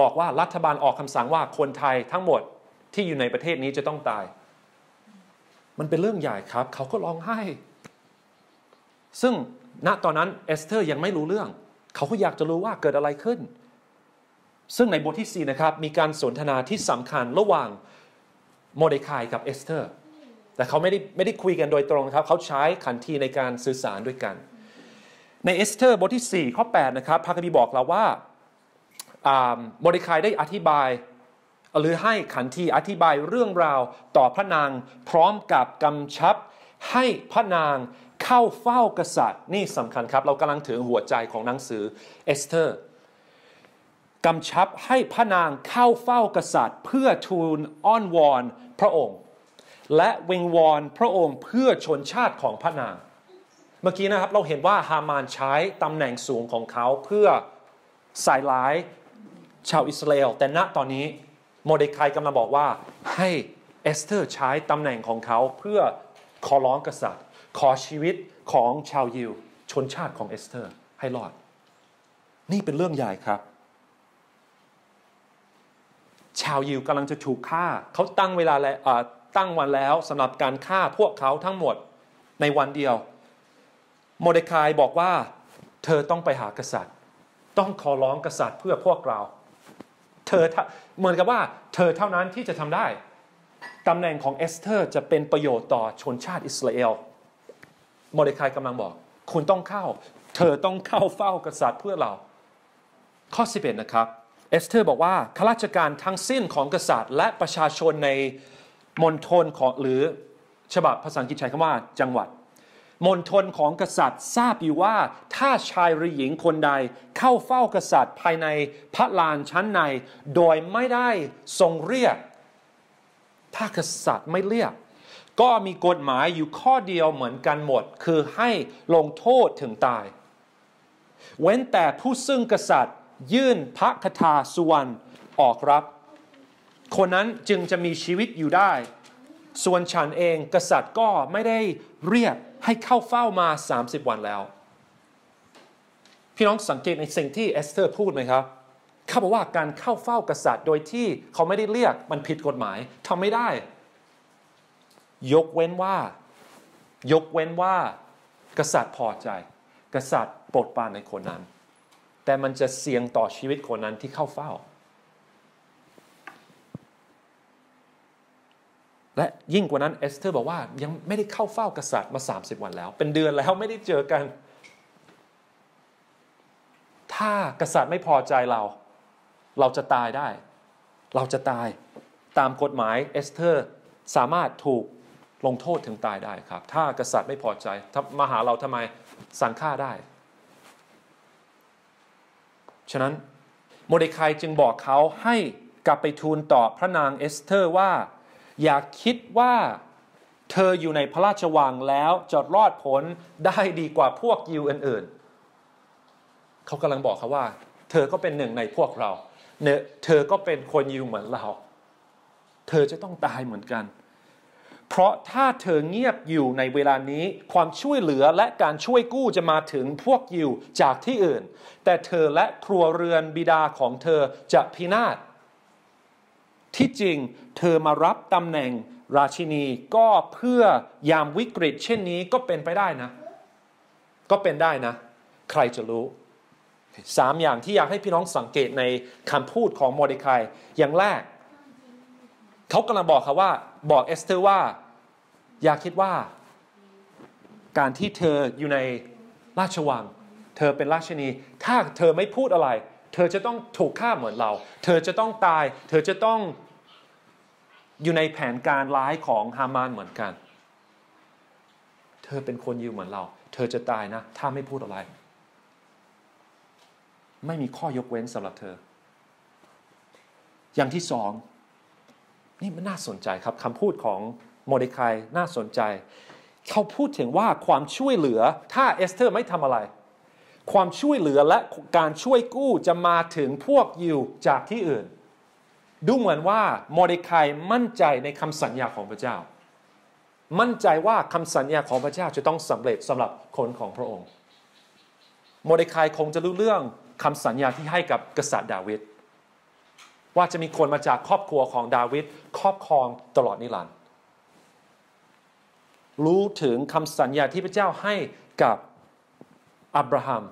บอกว่ารัฐบาลออกคำสั่งว่าคนไทยทั้งหมดที่อยู่ในประเทศนี้จะต้องตายมันเป็นเรื่องใหญ่ครับเขาก็ร้องไห้ซึ่งณตอนนั้นเอสเธอร์ยังไม่รู้เรื่องเขาก็อยากจะรู้ว่าเกิดอะไรขึ้นซึ่งในบทที่4นะครับมีการสนทนาที่สำคัญระหว่างโมเดคายกับเอสเธอร์แต่เขาไม่ได้คุยกันโดยตรงนะครับเขาใช้ขันทีในการสื่อสารด้วยกันในเอสเธอร์บทที่4ข้อ8นะครับพระคัมภีร์บอกเราว่าโมเดคายได้อธิบายหรือให้ขันทีอธิบายเรื่องราวต่อพระนางพร้อมกับกำชับให้พระนางเข้าเฝ้ากษัตริย์นี่สำคัญครับเรากำลังถึงหัวใจของหนังสือเอสเธอร์กำชับให้พระนางเข้าเฝ้ากษัตริย์เพื่อทูลอ้อนวอนพระองค์และวิงวอนพระองค์เพื่อชนชาติของพระนางเมื่อกี้นะครับเราเห็นว่าฮามานใช้ตำแหน่งสูงของเขาเพื่อใส่ร้ายชาวอิสราเอลแต่ณตอนนี้โมเดคายกำลังบอกว่าให้เอสเธอร์ใช้ตำแหน่งของเขาเพื่อขอร้องกษัตริย์ขอชีวิตของชาวยิวชนชาติของเอสเธอร์ให้รอดนี่เป็นเรื่องใหญ่ครับชาวยิวกำลังจะถูกฆ่าเขาตั้งเวลาและตั้งวันแล้วสำหรับการฆ่าพวกเขาทั้งหมดในวันเดียวโมเดคายบอกว่าเธอต้องไปหากษัตริย์ต้องขอร้องกษัตริย์เพื่อพวกเราเธอเหมือนกับว่าเธอเท่านั้นที่จะทำได้ตำแหน่งของเอสเธอร์จะเป็นประโยชน์ต่อชนชาติอิสราเอลโมเดคายกำลังบอกคุณต้องเข้าเธอต้องเข้าเฝ้ากษัตริย์เพื่อเราข้อ11นะครับเอสเธอร์บอกว่าข้าราชการทั้งสิ้นของกษัตริย์และประชาชนในมณฑลของหรือฉบับภาษาอังกฤษใช้คำว่าจังหวัดมณฑลของกษัตริย์ทราบอยู่ว่าถ้าชายหรือหญิงคนใดเข้าเฝ้ากษัตริย์ภายในพระลานชั้นในโดยไม่ได้ทรงเรียกถ้ากษัตริย์ไม่เรียกก็มีกฎหมายอยู่ข้อเดียวเหมือนกันหมดคือให้ลงโทษถึงตายเว้นแต่ผู้ซึ่งกษัตริย์ยื่นพระคทาสุวรรณออกรับคนนั้นจึงจะมีชีวิตอยู่ได้ส่วนฉันเองกษัตริย์ก็ไม่ได้เรียกให้เข้าเฝ้ามา30วันแล้วพี่น้องสังเกตในสิ่งที่เอสเธอร์พูดไหมครับเขาบอกว่าการเข้าเฝ้ากษัตริย์โดยที่เขาไม่ได้เรียกมันผิดกฎหมายทำไม่ได้ยกเว้นว่ากษัตริย์พอใจกษัตริย์โปรดปรานในคนนั้นแต่มันจะเสี่ยงต่อชีวิตคนนั้นที่เข้าเฝ้าและยิ่งกว่านั้นเอสเธอร์บอกว่ายังไม่ได้เข้าเฝ้ากษัตริย์มา30วันแล้วเป็นเดือนแล้วไม่ได้เจอกันถ้ากษัตริย์ไม่พอใจเราจะตายได้เราจะตายตามกฎหมายเอสเธอร์สามารถถูกลงโทษถึงตายได้ครับถ้ากษัตริย์ไม่พอใจมาหาเราทำไมสั่งฆ่าได้ฉะนั้นโมเดคายจึงบอกเขาให้กลับไปทูลต่อพระนางเอสเธอร์ว่าอย่าคิดว่าเธออยู่ในพระราชวังแล้วจะรอดพ้นได้ดีกว่าพวกยิวอื่นๆเขากำลังบอกเขาว่าเธอก็เป็นหนึ่งในพวกเราเธอก็เป็นคนยิวเหมือนเราเธอจะต้องตายเหมือนกันเพราะถ้าเธอเงียบอยู่ในเวลานี้ความช่วยเหลือและการช่วยกู้จะมาถึงพวกยิวจากที่อื่นแต่เธอและครัวเรือนบิดาของเธอจะพินาศที่จริงเธอมารับตำแหน่งราชินีก็เพื่อยามวิกฤตเช่นนี้ก็เป็นไปได้นะ ใครจะรู้สามอย่างที่อยากให้พี่น้องสังเกตในคำพูดของโมเดคายอย่างแรกเขากำลังบอกเขาว่าบอกเอสเธอร์ว่าอย่าคิดว่าการที่เธออยู่ในราชวังเธอเป็นราชินีถ้าเธอไม่พูดอะไรเธอจะต้องถูกฆ่าเหมือนเราเธอจะต้องตายเธอจะต้องอยู่ในแผนการร้ายของฮามานเหมือนกันเธอเป็นคนยิวเหมือนเราเธอจะตายนะถ้าไม่พูดอะไรไม่มีข้อยกเว้นสำหรับเธออย่างที่สองนี่มันน่าสนใจครับคำพูดของโมเดคายน่าสนใจเขาพูดถึงว่าความช่วยเหลือถ้าเอสเธอร์ไม่ทำอะไรความช่วยเหลือและการช่วยกู้จะมาถึงพวกยิวจากที่อื่นดูเหมือนว่าโมเดคายมั่นใจในคำสัญญาของพระเจ้ามั่นใจว่าคำสัญญาของพระเจ้าจะต้องสำเร็จสำหรับคนของพระองค์โมเดคายคงจะรู้เรื่องคำสัญญาที่ให้กับกษัตริย์ดาวิดว่าจะมีคนมาจากครอบครัวของดาวิดครอบครองตลอดนิรันดร์รู้ถึงคำสัญญาที่พระเจ้าให้กับอับราฮัม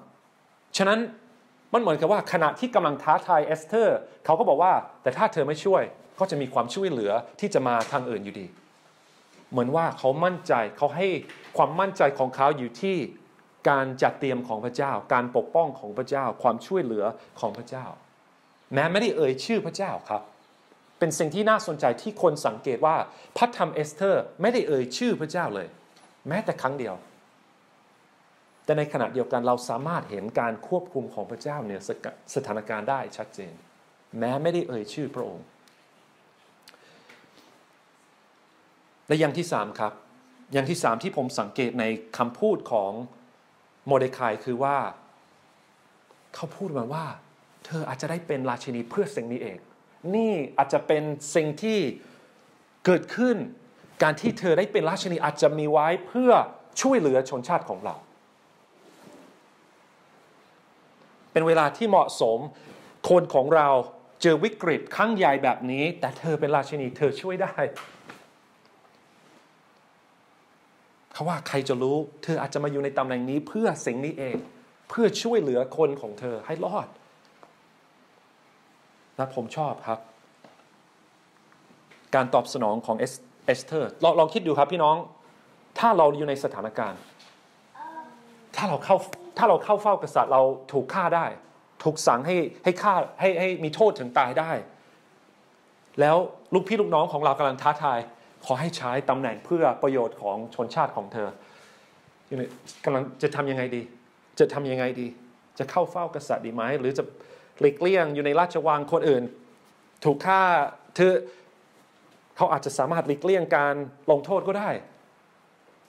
ฉะนั้นมันเหมือนกับว่าขณะที่กำลังท้าทายเอสเธอร์เขาก็บอกว่าแต่ถ้าเธอไม่ช่วยก็จะมีความช่วยเหลือที่จะมาทางอื่นอยู่ดีเหมือนว่าเขามั่นใจเขาให้ความมั่นใจของเขาอยู่ที่การจัดเตรียมของพระเจ้าการปกป้องของพระเจ้าความช่วยเหลือของพระเจ้าแม้ไม่ได้เอ่ยชื่อพระเจ้าครับเป็นสิ่งที่น่าสนใจที่คนสังเกตว่าพระธรรมเอสเธอร์ไม่ได้เอ่ยชื่อพระเจ้าเลยแม้แต่ครั้งเดียวแต่ในขณะเดียวกันเราสามารถเห็นการควบคุมของพระเจ้าเหนือสถานการณ์ได้ชัดเจนแม้ไม่ได้เอ่ยชื่อพระองค์และอย่างที่สามครับอย่างที่สามที่ผมสังเกตในคำพูดของโมเดคายคือว่าเขาพูดมาว่าเธออาจจะได้เป็นราชินีเพื่อสิ่งนี้เองนี่อาจจะเป็นสิ่งที่เกิดขึ้นการที่เธอได้เป็นราชินีอาจจะมีไว้เพื่อช่วยเหลือชนชาติของเราเป็นเวลาที่เหมาะสมคนของเราเจอวิกฤตครั้งใหญ่แบบนี้แต่เธอเป็นราชินีเธอช่วยได้เขาว่าใครจะรู้เธออาจจะมาอยู่ในตำแหน่งนี้เพื่อสิ่งนี้เองเพื่อช่วยเหลือคนของเธอให้รอดและผมชอบครับการตอบสนองของเอสเธอร์ลองคิดดูครับพี่น้องถ้าเราอยู่ในสถานการณ์ถ้าเราเข้าเฝ้ากษัตริย์เราถูกฆ่าได้ถูกสั่งให้ฆ่าให้มีโทษถึงตายได้แล้วลูกพี่ลูกน้องของเรากำลังท้าทายขอให้ใช้ตำแหน่งเพื่อประโยชน์ของชนชาติของเธออยู่เนี่ยกำลังจะทำยังไงดีจะเข้าเฝ้ากษัตริย์ดีไหมหรือจะหลีกเลี่ยงอยู่ในราชวังคนอื่นถูกฆ่าเธอเขาอาจจะสามารถหลีกเลี่ยงการลงโทษก็ได้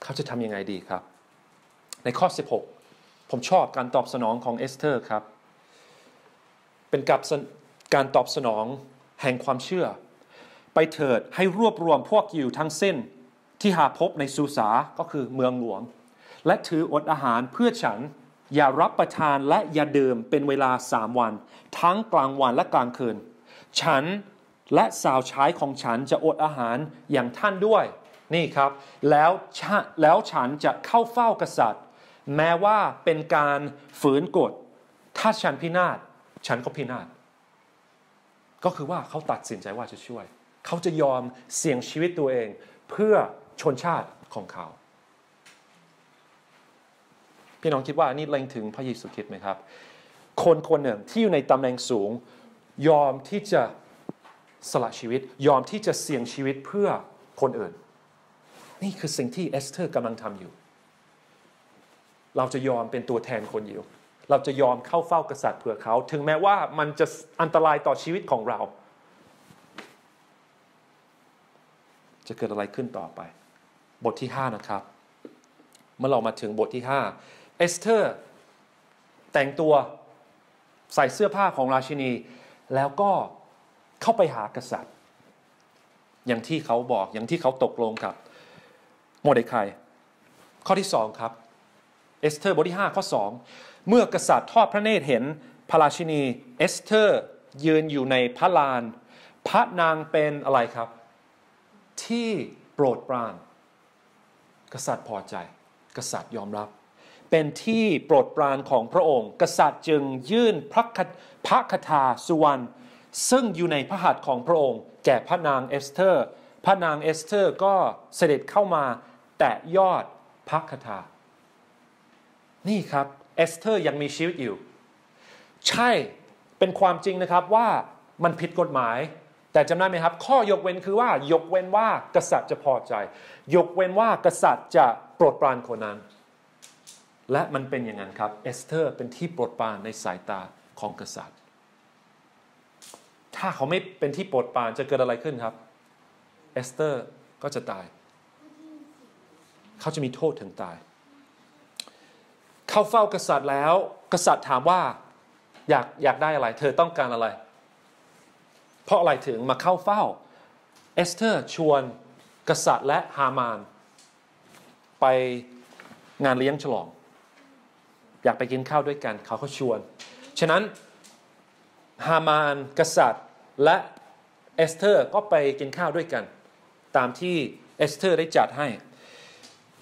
เขาจะทำยังไงดีครับในข้อ16ผมชอบการตอบสนองของเอสเธอร์ครับเป็นการตอบสนองแห่งความเชื่อไปเถิดให้รวบรวมพวกยิวทั้งสิ้นที่หาพบในซูสาก็คือเมืองหลวงและถืออดอาหารเพื่อฉันอย่ารับประทานและอย่าดื่มเป็นเวลา3 วันทั้งกลางวันและกลางคืนฉันและสาวใช้ของฉันจะอดอาหารอย่างท่านด้วยนี่ครับแล้วฉันจะเข้าเฝ้ากษัตริย์แม้ว่าเป็นการฝืนกฎถ้าฉันพินาศฉันก็พินาศก็คือว่าเขาตัดสินใจว่าจะช่วยเขาจะยอมเสี่ยงชีวิตตัวเองเพื่อชนชาติของเขาพี่น้องคิดว่านี่เล็งถึงพระเยซูคริสต์ไหมครับคนหนึ่งที่อยู่ในตำแหน่งสูงยอมที่จะสละชีวิตยอมที่จะเสี่ยงชีวิตเพื่อคนอื่นนี่คือสิ่งที่เอสเธอร์กำลังทำอยู่เราจะยอมเป็นตัวแทนคนอยู่เราจะยอมเข้าเฝ้ากษัตริย์เพื่อเขาถึงแม้ว่ามันจะอันตรายต่อชีวิตของเราจะเกิดอะไรขึ้นต่อไปบทที่5นะครับเมื่อเรามาถึงบทที่5เอสเธอร์แต่งตัวใส่เสื้อผ้าของราชินีแล้วก็เข้าไปหากษัตริย์อย่างที่เขาบอกอย่างที่เขาตกลงกับโมเดคายข้อที่2ครับเอสเธอร์บทที่5ข้อ2เมื่อกษัตริย์ทอดพระเนตรเห็นพระราชินีเอสเธอร์ยืนอยู่ในพระลานพระนางเป็นอะไรครับที่โปรดปรานกษัตริย์พอใจกษัตริย์ยอมรับ เป็นที่โปรดปรานของพระองค์กษัตริย์จึงยื่นพระคทาสุวรรณซึ่งอยู่ในพระหัตถ์ของพระองค์แก่พระนางเอสเธอร์พระนางเอสเธอร์ก็เสด็จเข้ามาแตะยอดพระคทานี่ครับเอสเธอร์ยังมีชีวิตอยู่ใช่เป็นความจริงนะครับว่ามันผิดกฎหมายแต่จำได้ไหมครับข้อยกเว้นคือว่ายกเว้นว่ากษัตริย์จะพอใจยกเว้นว่ากษัตริย์จะโปรดปรานคนนั้นและมันเป็นอย่างนั้นครับเอสเธอร์เป็นที่โปรดปรานในสายตาของกษัตริย์ถ้าเขาไม่เป็นที่โปรดปรานจะเกิดอะไรขึ้นครับเอสเธอร์ก็จะตายเขาจะมีโทษถึงตายเข้าเฝ้ากษัตริย์แล้วกษัตริย์ถามว่าอยากได้อะไรเธอต้องการอะไรเพราะอะไรถึงมาเข้าเฝ้าเอสเธอร์ชวนกษัตริย์และฮามานไปงานเลี้ยงฉลองอยากไปกินข้าวด้วยกันเขาก็ชวนฉะนั้นฮามานกษัตริย์และเอสเธอร์ก็ไปกินข้าวด้วยกันตามที่เอสเธอร์ได้จัดให้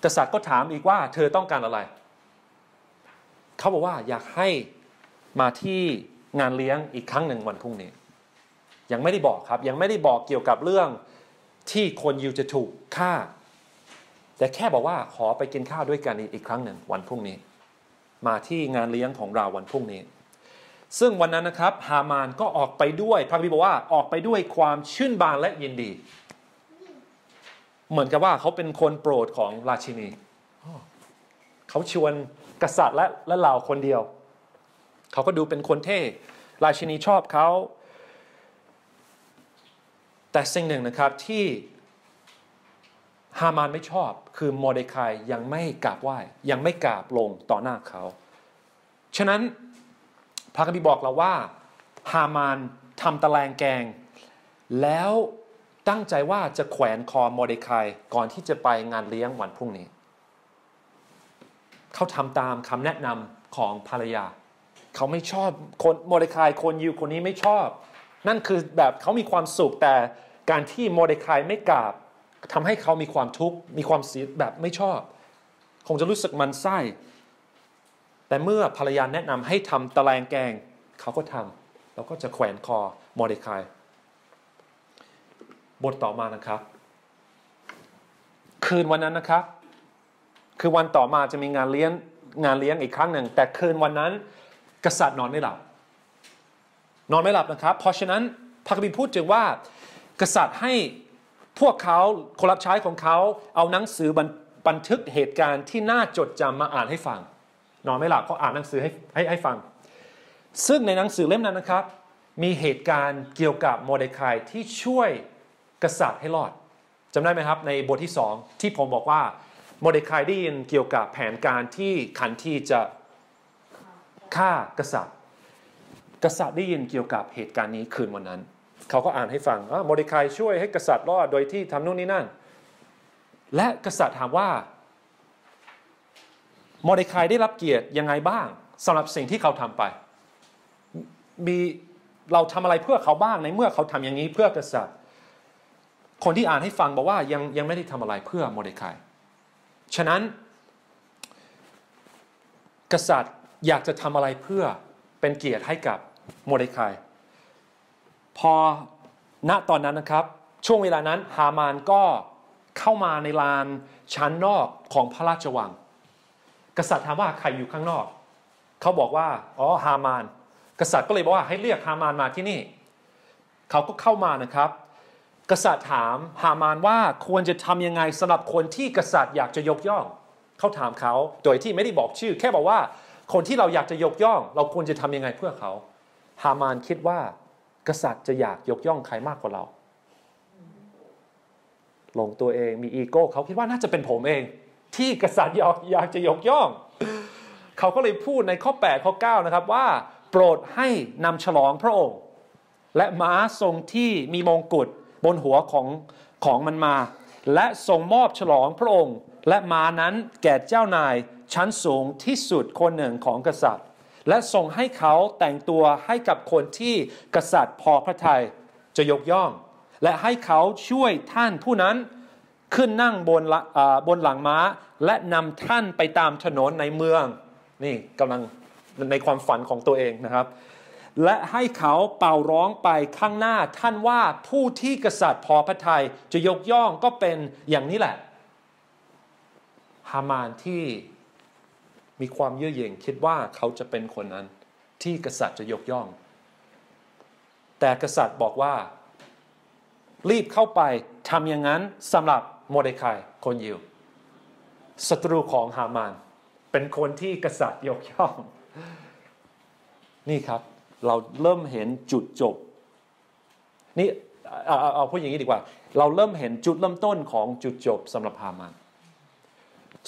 กษัตริย์ก็ถามอีกว่าเธอต้องการอะไรเขาบอกว่าอยากให้มาที่งานเลี้ยงอีกครั้งหนึ่งวันพรุ่งนี้ยังไม่ได้บอกครับยังไม่ได้บอกเกี่ยวกับเรื่องที่คนยิวจะถูกฆ่าแต่แค่บอกว่าขอไปกินข้าวด้วยกันอีกครั้งหนึ่งวันพรุ่งนี้มาที่งานเลี้ยงของเราวันพรุ่งนี้ซึ่งวันนั้นนะครับฮามานก็ออกไปด้วยพระคัมภีร์บอกว่าออกไปด้วยความชื่นบานและยินดีเหมือนกับว่าเขาเป็นคนโปรดของราชินีเขาชวนกษัตริย์และเหล่าคนเดียวเขาก็ดูเป็นคนเท่ราชินีชอบเขาแต่สิ่งหนึ่งนะครับที่ฮามานไม่ชอบคือมอร์เดคายยังไม่กราบไหว้ยังไม่กราบลงต่อหน้าเขาฉะนั้นพระคัมภีร์บอกเราว่าฮามานทำตะแลงแกงแล้วตั้งใจว่าจะแขวนคอมอร์เดคายก่อนที่จะไปงานเลี้ยงวันพรุ่งนี้เขาทำตามคำแนะนำของภรรยาเขาไม่ชอบคนมอร์เดคายคนยิวคนนี้ไม่ชอบนั่นคือแบบเขามีความสุขแต่การที่มอร์เดคายไม่กราบทำให้เขามีความทุกข์มีความเสียแบบไม่ชอบคงจะรู้สึกมันไส้แต่เมื่อภรรยาแนะนำให้ทำตะแลงแกงเขาก็ทำแล้วก็จะแขวนคอมอร์เดคายบทต่อมานะครับคืนวันนั้นนะครับคือวันต่อมาจะมีงานเลี้ยงอีกครั้งหนึ่งแต่คืนวันนั้นกษัตริย์นอนไม่หลับนะครับเพราะฉะนั้นพระคัมภีร์พูดถึงว่ากษัตริย์ให้พวกเขาคนรับใช้ของเขาเอาหนังสือบันทึกเหตุการณ์ที่น่าจดจำมาอ่านให้ฟังนอนไม่หลับก็อ่านหนังสือให้ฟังซึ่งในหนังสือเล่มนั้นนะครับมีเหตุการณ์เกี่ยวกับมอร์เดคายที่ช่วยกษัตริย์ให้รอดจำได้ไหมครับในบทที่2ที่ผมบอกว่ามอร์เดคายได้ยินเกี่ยวกับแผนการที่ขันทีจะฆ่ากษัตริย์ได้ยินเกี่ยวกับเหตุการณ์นี้คืนวันนั้นเขาก็อ่านให้ฟังมอร์เดคายช่วยให้กษัตริย์รอดโดยที่ทำนู่นนี่นั่นและกษัตริย์ถามว่ามอร์เดคายได้รับเกียรติยังไงบ้างสำหรับสิ่งที่เขาทำไปมีเราทำอะไรเพื่อเขาบ้างในเมื่อเขาทำอย่างนี้เพื่อกษัตริย์คนที่อ่านให้ฟังบอกว่ายังไม่ได้ทำอะไรเพื่อมอร์เดคายฉะนั้นกษัตริย์อยากจะทำอะไรเพื่อเป็นเกียรติให้กับมอร์เดคายพอณตอนนั้นนะครับช่วงเวลานั้นฮามานก็เข้ามาในลานชั้นนอกของพระราชวังกษัตริย์ถามว่าใครอยู่ข้างนอกเขาบอกว่าอ๋อฮามานกษัตริย์ก็เลยบอกว่าให้เรียกฮามานมาที่นี่เขาก็เข้ามานะครับกษัตริย์ถามฮามานว่าควรจะทำยังไงสำหรับคนที่กษัตริย์อยากจะยกย่องเขาถามเขาโดยที่ไม่ได้บอกชื่อแค่บอกว่าคนที่เราอยากจะยกย่องเราควรจะทำยังไงเพื่อเขาฮามานคิดว่ากษัตริย์จะอยากยกย่องใครมากกว่าเราหลงตัวเองมีอีโก้เขาคิดว่าน่าจะเป็นผมเองที่กษัตริย์อยากจะยกย่อง เขาก็เลยพูดในข้อ8ข้อ9นะครับว่าโปรดให้นำฉลองพระองค์และม้าทรงที่มีมงกุฎบนหัวของมันมาและทรงมอบฉลองพระองค์และม้านั้นแก่เจ้านายชั้นสูงที่สุดคนหนึ่งของกษัตริย์และทรงให้เขาแต่งตัวให้กับคนที่กษัตริย์พอพระทัยจะยกย่องและให้เขาช่วยท่านผู้นั้น ขึ้นนั่งบนหลังม้าและนำท่านไปตามถนนในเมืองนี่กำลังในความฝันของตัวเองนะครับและให้เขาเป่าร้องไปข้างหน้าท่านว่าผู้ที่กษัตริย์พอพระทัยจะยกย่องก็เป็นอย่างนี้แหละฮามานที่มีความเย่อหยิ่งคิดว่าเขาจะเป็นคนนั้นที่กษัตริย์จะยกย่องแต่กษัตริย์บอกว่ารีบเข้าไปทำอย่างนั้นสำหรับโมเดคายคนยิวศัตรูของฮามานเป็นคนที่กษัตริย์ยกย่องนี่ครับเราเริ่มเห็นจุดจบนี่เอาพูดอย่างนี้ดีกว่าเราเริ่มเห็นจุดเริ่มต้นของจุดจบสำหรับฮามาน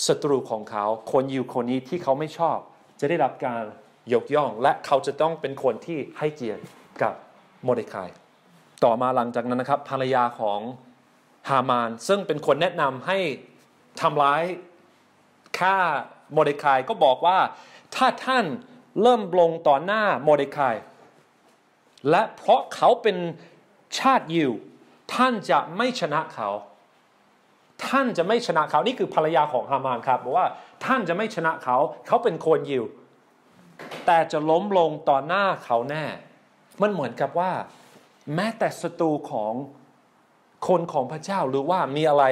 ศัตรูของเขาคนยิวคนนี้ที่เขาไม่ชอบจะได้รับการยกย่องและเขาจะต้องเป็นคนที่ให้เกียรติกับโมเดคายต่อมาหลังจากนั้นนะครับภรรยาของฮามานซึ่งเป็นคนแนะนำให้ทำร้ายฆ่าโมเดคายก็บอกว่าถ้าท่านเริ่มลงต่อหน้าโมเดคายและเพราะเขาเป็นชาติยิวท่านจะไม่ชนะเขาท่านจะไม่ชนะเขานี่คือภรรยาของฮามานครับบอกว่าท่านจะไม่ชนะเขาเขาเป็นคนยิวแต่จะล้มลงต่อหน้าเขาแน่มันเหมือนกับว่าแม้แต่ศัตรูของคนของพระเจ้าหรือว่ามีอะไร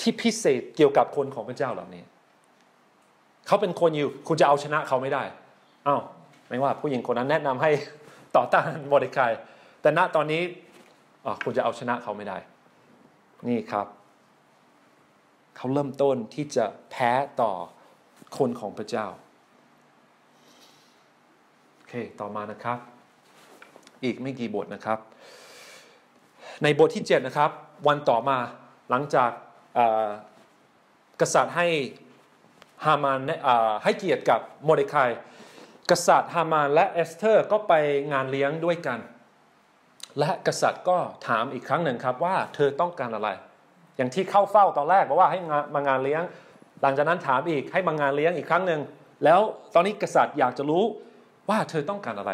ที่พิเศษเกี่ยวกับคนของพระเจ้าเหล่านี้เขาเป็นคนยิวคุณจะเอาชนะเขาไม่ได้อ้าวไม่ว่าผู้หญิงคนนั้นแนะนำให้ต่อต้านโมเดคายแต่ณตอนนี้คุณจะเอาชนะเขาไม่ได้นี่ครับเขาเริ่มต้นที่จะแพ้ต่อคนของพระเจ้าโอเคต่อมานะครับอีกไม่กี่บทนะครับในบทที่7นะครับวันต่อมาหลังจากกษัตริย์ให้ฮามานให้เกียรติกับโมเดคายกษัตริย์ฮามานและเอสเธอร์ก็ไปงานเลี้ยงด้วยกันและกษัตริย์ก็ถามอีกครั้งหนึ่งครับว่าเธอต้องการอะไรอย่างที่เข้าเฝ้าตอนแรกบอกว่าให้มางานเลี้ยงหลังจากนั้นถามอีกให้มางานเลี้ยงอีกครั้งหนึ่งแล้วตอนนี้กษัตริย์อยากจะรู้ว่าเธอต้องการอะไร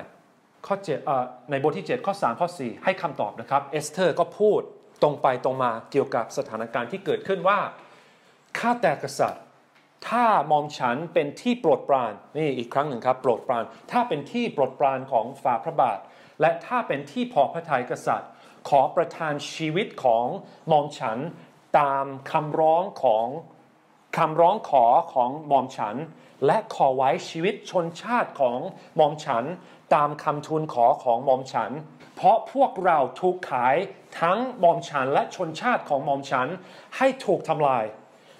ข้อ7ในบทที่7ข้อ3ข้อ4ให้คำตอบนะครับเอสเธอร์ก็พูดตรงไปตรงมาเกี่ยวกับสถานการณ์ที่เกิดขึ้นว่าข้าแต่กษัตริย์ถ้ามองฉันเป็นที่โปรดปรานนี่อีกครั้งหนึ่งครับโปรดปรานถ้าเป็นที่โปรดปรานของฝ่าพระบาทและถ้าเป็นที่พอพระทัยกษัตริย์ขอประทานชีวิตของมอมฉันตามคำร้องขอของมอมฉันและขอไว้ชีวิตชนชาติของมอมฉันตามคำทูลขอของมอมฉันเพราะพวกเราถูกขายทั้งมอมฉันและชนชาติของมอมฉันให้ถูกทำลาย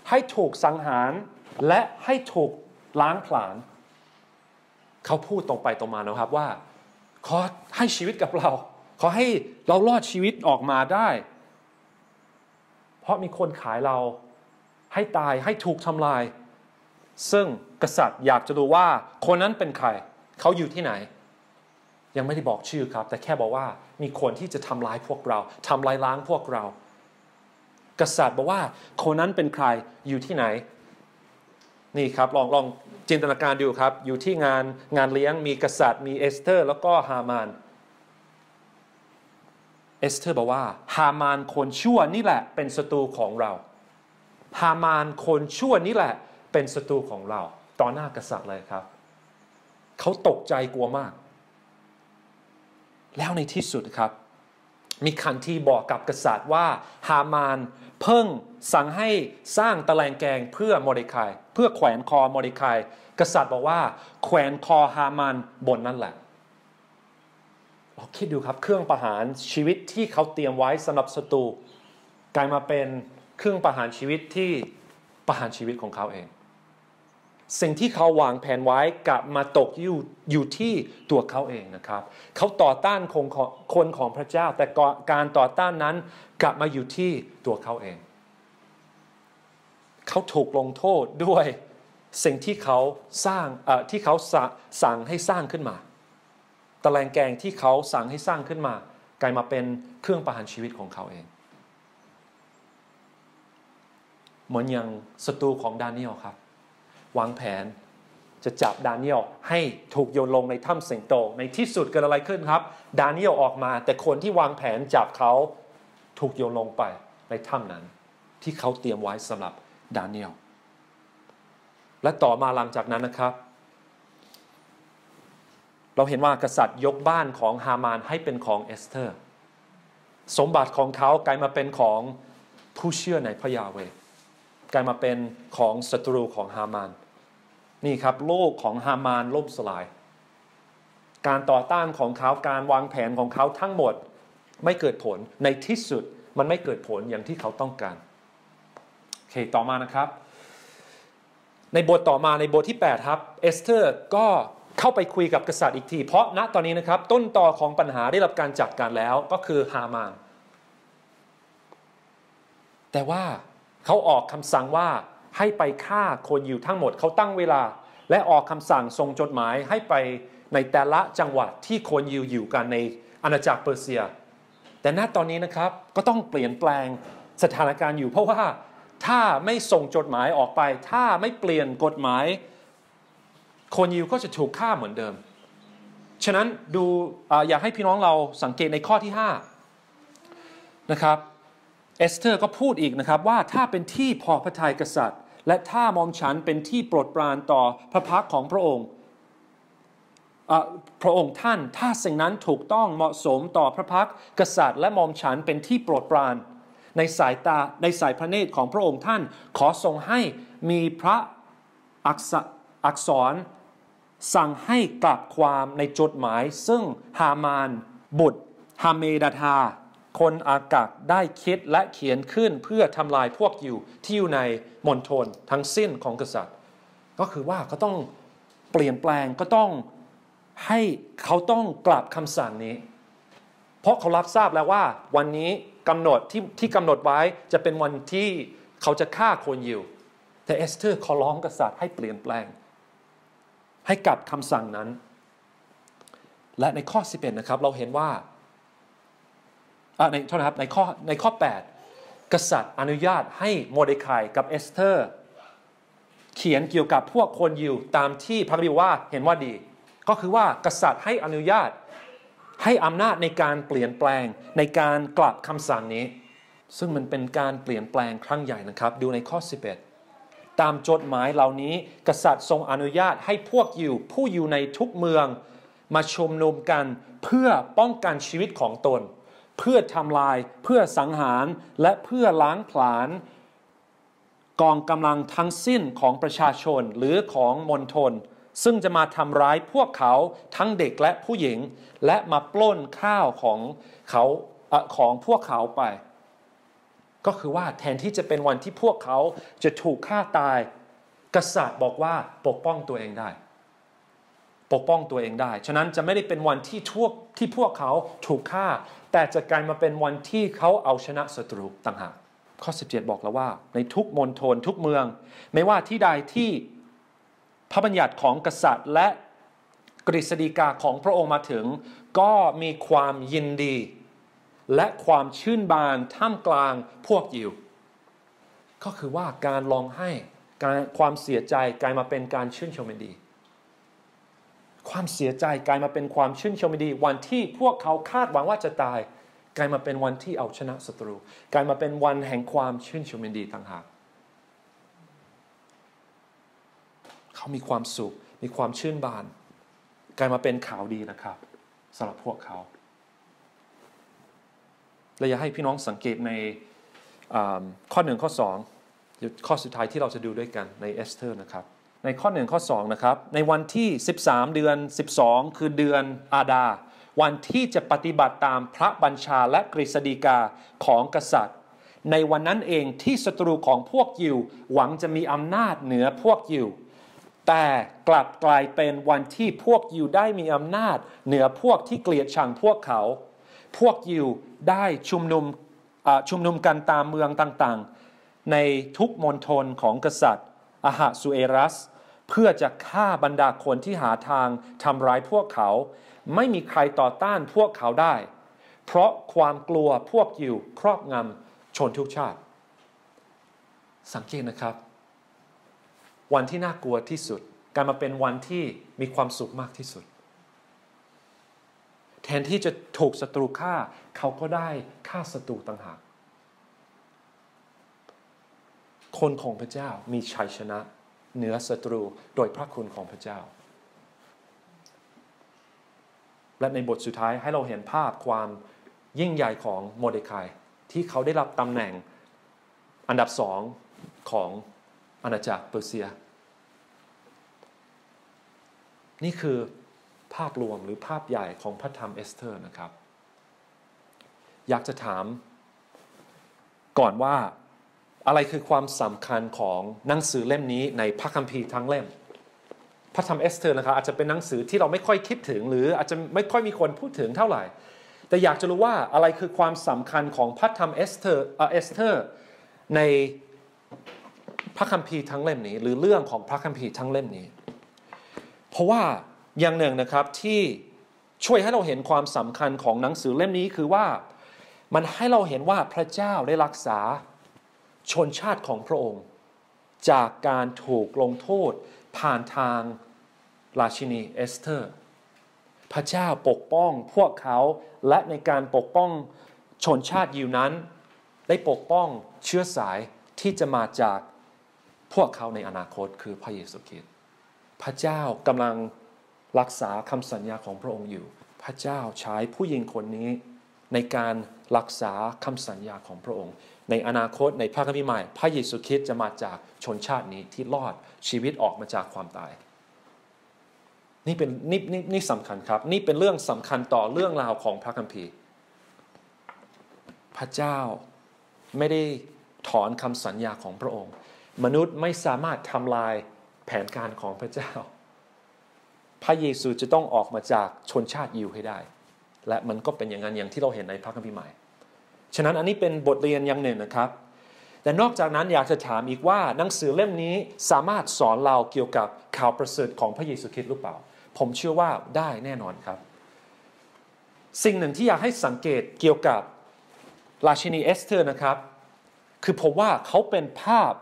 ให้ถูกสังหารและให้ถูกล้างผลาญเขาพูดตรงไปตรงมานะครับว่าขอให้ชีวิตกับเราขอให้เรารอดชีวิตออกมาได้เพราะมีคนขายเราให้ตายให้ถูกทำลายซึ่งกษัตริย์อยากจะรู้ว่าคนนั้นเป็นใครเขาอยู่ที่ไหนยังไม่ได้บอกชื่อครับแต่แค่บอกว่ามีคนที่จะทำร้ายพวกเราทำลายล้างพวกเรากษัตริย์บอกว่าคนนั้นเป็นใครอยู่ที่ไหนนี่ครับลองจินตนาการดูครับอยู่ที่งานเลี้ยงมีกษัตริย์มีเอสเธอร์แล้วก็ฮามานเอสเธอร์บอกว่าฮามานคนชั่วนี่แหละเป็นศัตรูของเราฮามานคนชั่วนี่แหละเป็นศัตรูของเราต่อหน้ากษัตริย์เลยครับเขาตกใจกลัวมากแล้วในที่สุดครับมีคันธีบอกกับกษัตริย์ว่าฮามานเพิ่งสั่งให้สร้างตะแลงแกงเพื่อโมเดคายเพื่อแขวนคอโมเดคายกษัตริย์บอกว่าแขวนคอฮามานบนนั่นแหละเราคิดดูครับเครื่องประหารชีวิตที่เขาเตรียมไว้สำหรับศัตรูกลายมาเป็นเครื่องประหารชีวิตที่ประหารชีวิตของเขาเองสิ่งที่เขาวางแผนไว้กลับมาตกอยู่ที่ตัวเขาเองนะครับเขาต่อต้านคนของพระเจ้าแต่การต่อต้านนั้นกลับมาอยู่ที่ตัวเขาเองเขาถูกลงโทษด้วยสิ่งที่เขาสร้างที่เขาสั่งให้สร้างขึ้นมาตะแลงแกงที่เขาสั่งให้สร้างขึ้นมากลายมาเป็นเครื่องประหารชีวิตของเขาเองเหมือนอย่างศัตรูของดาเนียลครับวางแผนจะจับดาเนียลให้ถูกโยนลงในถ้ำสิงโตในที่สุดเกิดอะไรขึ้นครับดาเนียลออกมาแต่คนที่วางแผนจับเขาถูกโยนลงไปในถ้ำนั้น ที่เขาเตรียมไว้สำหรับดาเนียลและต่อมาหลังจากนั้นนะครับเราเห็นว่ากษัตริย์ยกบ้านของฮามานให้เป็นของเอสเธอร์สมบัติของเขากลายมาเป็นของผู้เชื่อในพระยาเวห์กลายมาเป็นของศัตรูของฮามานนี่ครับโลกของฮามานล่มสลายการต่อต้านของเขาการวางแผนของเขาทั้งหมดไม่เกิดผลในที่สุดมันไม่เกิดผลอย่างที่เขาต้องการโอเคต่อมานะครับในบทต่อมาในบทที่8ครับเอสเธอร์ก็เข้าไปคุยกับกษัตริย์อีกทีเพราะณตอนนี้นะครับต้นตอของปัญหาได้รับการจัดการแล้วก็คือฮามานแต่ว่าเขาออกคำสั่งว่าให้ไปฆ่าคนอยู่ทั้งหมดเขาตั้งเวลาและออกคำสั่งส่งจดหมายให้ไปในแต่ละจังหวัดที่คนยิวอยู่กันในอาณาจักรเปอร์เซียแต่ณตอนนี้นะครับก็ต้องเปลี่ยนแปลงสถานการณ์อยู่เพราะว่าถ้าไม่ส่งจดหมายออกไปถ้าไม่เปลี่ยนกฎหมายคนยิวก็จะถูกฆ่าเหมือนเดิมฉะนั้นดูอยากให้พี่น้องเราสังเกตในข้อที่5นะครับเอสเธอร์ก็พูดอีกนะครับว่าถ้าเป็นที่พอพระทัยกษัตริย์และถ้ามองฉันเป็นที่โปรดปรานต่อพระพักของพระองค์ท่านถ้าสิ่งนั้นถูกต้องเหมาะสมต่อพระพักกษัตริย์และมองฉันเป็นที่โปรดปรานในสายพระเนตรของพระองค์ท่านขอทรงให้มีพระอักษรสั่งให้กลับความในจดหมายซึ่งฮามานบุตรฮาเมดาทาคนอากักได้คิดและเขียนขึ้นเพื่อทำลายพวกอยู่ที่อยู่ในมณฑลทั้งสิ้นของกษัตริย์ก็คือว่าก็ต้องเปลี่ยนแปลงก็ต้องให้เขาต้องกลับคำสั่งนี้เพราะเขารับทราบแล้วว่าวันนี้กำหนดที่กำหนดไว้จะเป็นวันที่เขาจะฆ่าคนอยู่แต่เอสเธอร์ขอร้องกษัตริย์ให้เปลี่ยนแปลงให้กลับคำสั่งนั้นและในข้อ11นะครับเราเห็นว่าในข้อ8กษัตริย์อนุญาตให้โมเดคายกับเอสเธอร์เขียนเกี่ยวกับพวกคนยิวตามที่พระบิดาว่าเห็นว่าดีก็คือว่ากษัตริย์ให้อนุญาตให้อำนาจในการเปลี่ยนแปลงในการกลับคำสั่งนี้ซึ่งมันเป็นการเปลี่ยนแปลงครั้งใหญ่นะครับดูในข้อ11ตามจดหมายเหล่านี้กษัตริย์ทรงอนุญาตให้พวกยิวผู้อยู่ในทุกเมืองมาชุมนุมกันเพื่อป้องกันชีวิตของตนเพื่อทำลายเพื่อสังหารและเพื่อล้างผลาญกองกำลังทั้งสิ้นของประชาชนหรือของมณฑลซึ่งจะมาทำร้ายพวกเขาทั้งเด็กและผู้หญิงและมาปล้นข้าวของพวกเขาไปก็คือว่าแทนที่จะเป็นวันที่พวกเขาจะถูกฆ่าตายกษัตริย์บอกว่าปกป้องตัวเองได้ปกป้องตัวเองได้ฉะนั้นจะไม่ได้เป็นวันที่พวกเขาถูกฆ่าแต่จะกลายมาเป็นวันที่เขาเอาชนะศัตรูต่างหากข้อ17บอกแล้วว่าในทุกมณฑลทุกเมืองไม่ว่าที่ใดที่พระบัญญัติของกษัตริย์และกฤษฎีกาของพระองค์มาถึงก็มีความยินดีและความชื่นบานท่ามกลางพวกยิวก็คือว่าการร้องไห้ความเสียใจกลายมาเป็นการชื่นชมยินดีความเสียใจกลายมาเป็นความชื่นชมยินดีวันที่พวกเขาคาดหวังว่าจะตายกลายมาเป็นวันที่เอาชนะศัตรูกลายมาเป็นวันแห่งความชื่นชมยินดีต่างหากเขามีความสุขมีความชื่นบานกลายมาเป็นข่าวดีนะครับสำหรับพวกเขาและอยากให้พี่น้องสังเกตในข้อ1ข้อ2ข้อสุดท้ายที่เราจะดูด้วยกันในเอสเธอร์นะครับในข้อ1ข้อ2นะครับในวันที่13เดือน12คือเดือนอาดาวันที่จะปฏิบัติตามพระบัญชาและกฤษฎีกาของกษัตริย์ในวันนั้นเองที่ศัตรูของพวกยิวหวังจะมีอำนาจเหนือพวกยิวแต่กลับกลายเป็นวันที่พวกยิวได้มีอำนาจเหนือพวกที่เกลียดชังพวกเขาพวกยิวได้ชุมนุมกันตามเมืองต่างๆในทุกมณฑลของกษัตริย์อาหาสุเอรัสเพื่อจะฆ่าบรรดาคนที่หาทางทำร้ายพวกเขาไม่มีใครต่อต้านพวกเขาได้เพราะความกลัวพวกยิวครอบงำชนทุกชาติสังเกตนะครับวันที่น่ากลัวที่สุดกลายมาเป็นวันที่มีความสุขมากที่สุดแทนที่จะถูกศัตรูฆ่าเขาก็ได้ฆ่าศัตรูต่างหาก คนของพระเจ้ามีชัยชนะเหนือศัตรูโดยพระคุณของพระเจ้าและในบทสุดท้ายให้เราเห็นภาพความยิ่งใหญ่ของโมเดคายที่เขาได้รับตำแหน่งอันดับสองของอาณาจักรเปอร์เซียนี่คือภาพรวมหรือภาพใหญ่ของพระธรรมเอสเธอร์นะครับอยากจะถามก่อนว่าอะไรคือความสำคัญของหนังสือเล่มนี้ในพระคัมภีร์ทั้งเล่มพระธรรมเอสเธอร์นะครับอาจจะเป็นหนังสือที่เราไม่ค่อยคิดถึงหรืออาจจะไม่ค่อยมีคนพูดถึงเท่าไหร่แต่อยากจะรู้ว่าอะไรคือความสำคัญของพระธรรมเอสเธอร์ในพระคัมภีร์ทั้งเล่มนี้หรือเรื่องของพระคัมภีร์ทั้งเล่มนี้เพราะว่าอย่างหนึ่งนะครับที่ช่วยให้เราเห็นความสำคัญของหนังสือเล่มนี้คือว่ามันให้เราเห็นว่าพระเจ้าได้รักษาชนชาติของพระองค์จากการถูกลงโทษผ่านทางราชินีเอสเธอร์พระเจ้าปกป้องพวกเขาและในการปกป้องชนชาติยิวนั้นได้ปกป้องเชื้อสายที่จะมาจากพวกเขาในอนาคตคือพระเยซูคริสต์พระเจ้ากำลังรักษาคำสัญญาของพระองค์อยู่พระเจ้าใช้ผู้หญิงคนนี้ในการรักษาคำสัญญาของพระองค์ในอนาคตในพระคัมภีร์ใหม่พระเยซูคริสต์จะมาจากชนชาตินี้ที่รอดชีวิตออกมาจากความตายนี่สำคัญครับนี่เป็นเรื่องสำคัญต่อเรื่องราวของพระคัมภีร์พระเจ้าไม่ได้ถอนคำสัญญาของพระองค์มนุษย์ไม่สามารถทำลายแผนการของพระเจ้าพระเยซูจะต้องออกมาจากชนชาติยิวให้ได้และมันก็เป็นอย่างนั้นอย่างที่เราเห็นในพระคัมภีร์ใหม่ฉะนั้นอันนี้เป็นบทเรียนอย่างหนึ่งนะครับแต่นอกจากนั้นอยากจะถามอีกว่าหนังสือเล่มนี้สามารถสอนเราเกี่ยวกับข่าวประเสริฐของพระเยซูคริสต์หรือเปล่าผมเชื่อว่าได้แน่นอนครับสิ่งหนึ่งที่อยากให้สังเกตเกี่ยวกับราชินีเอสเธอร์นะครับคือผมว่าเขาเป็นภาพ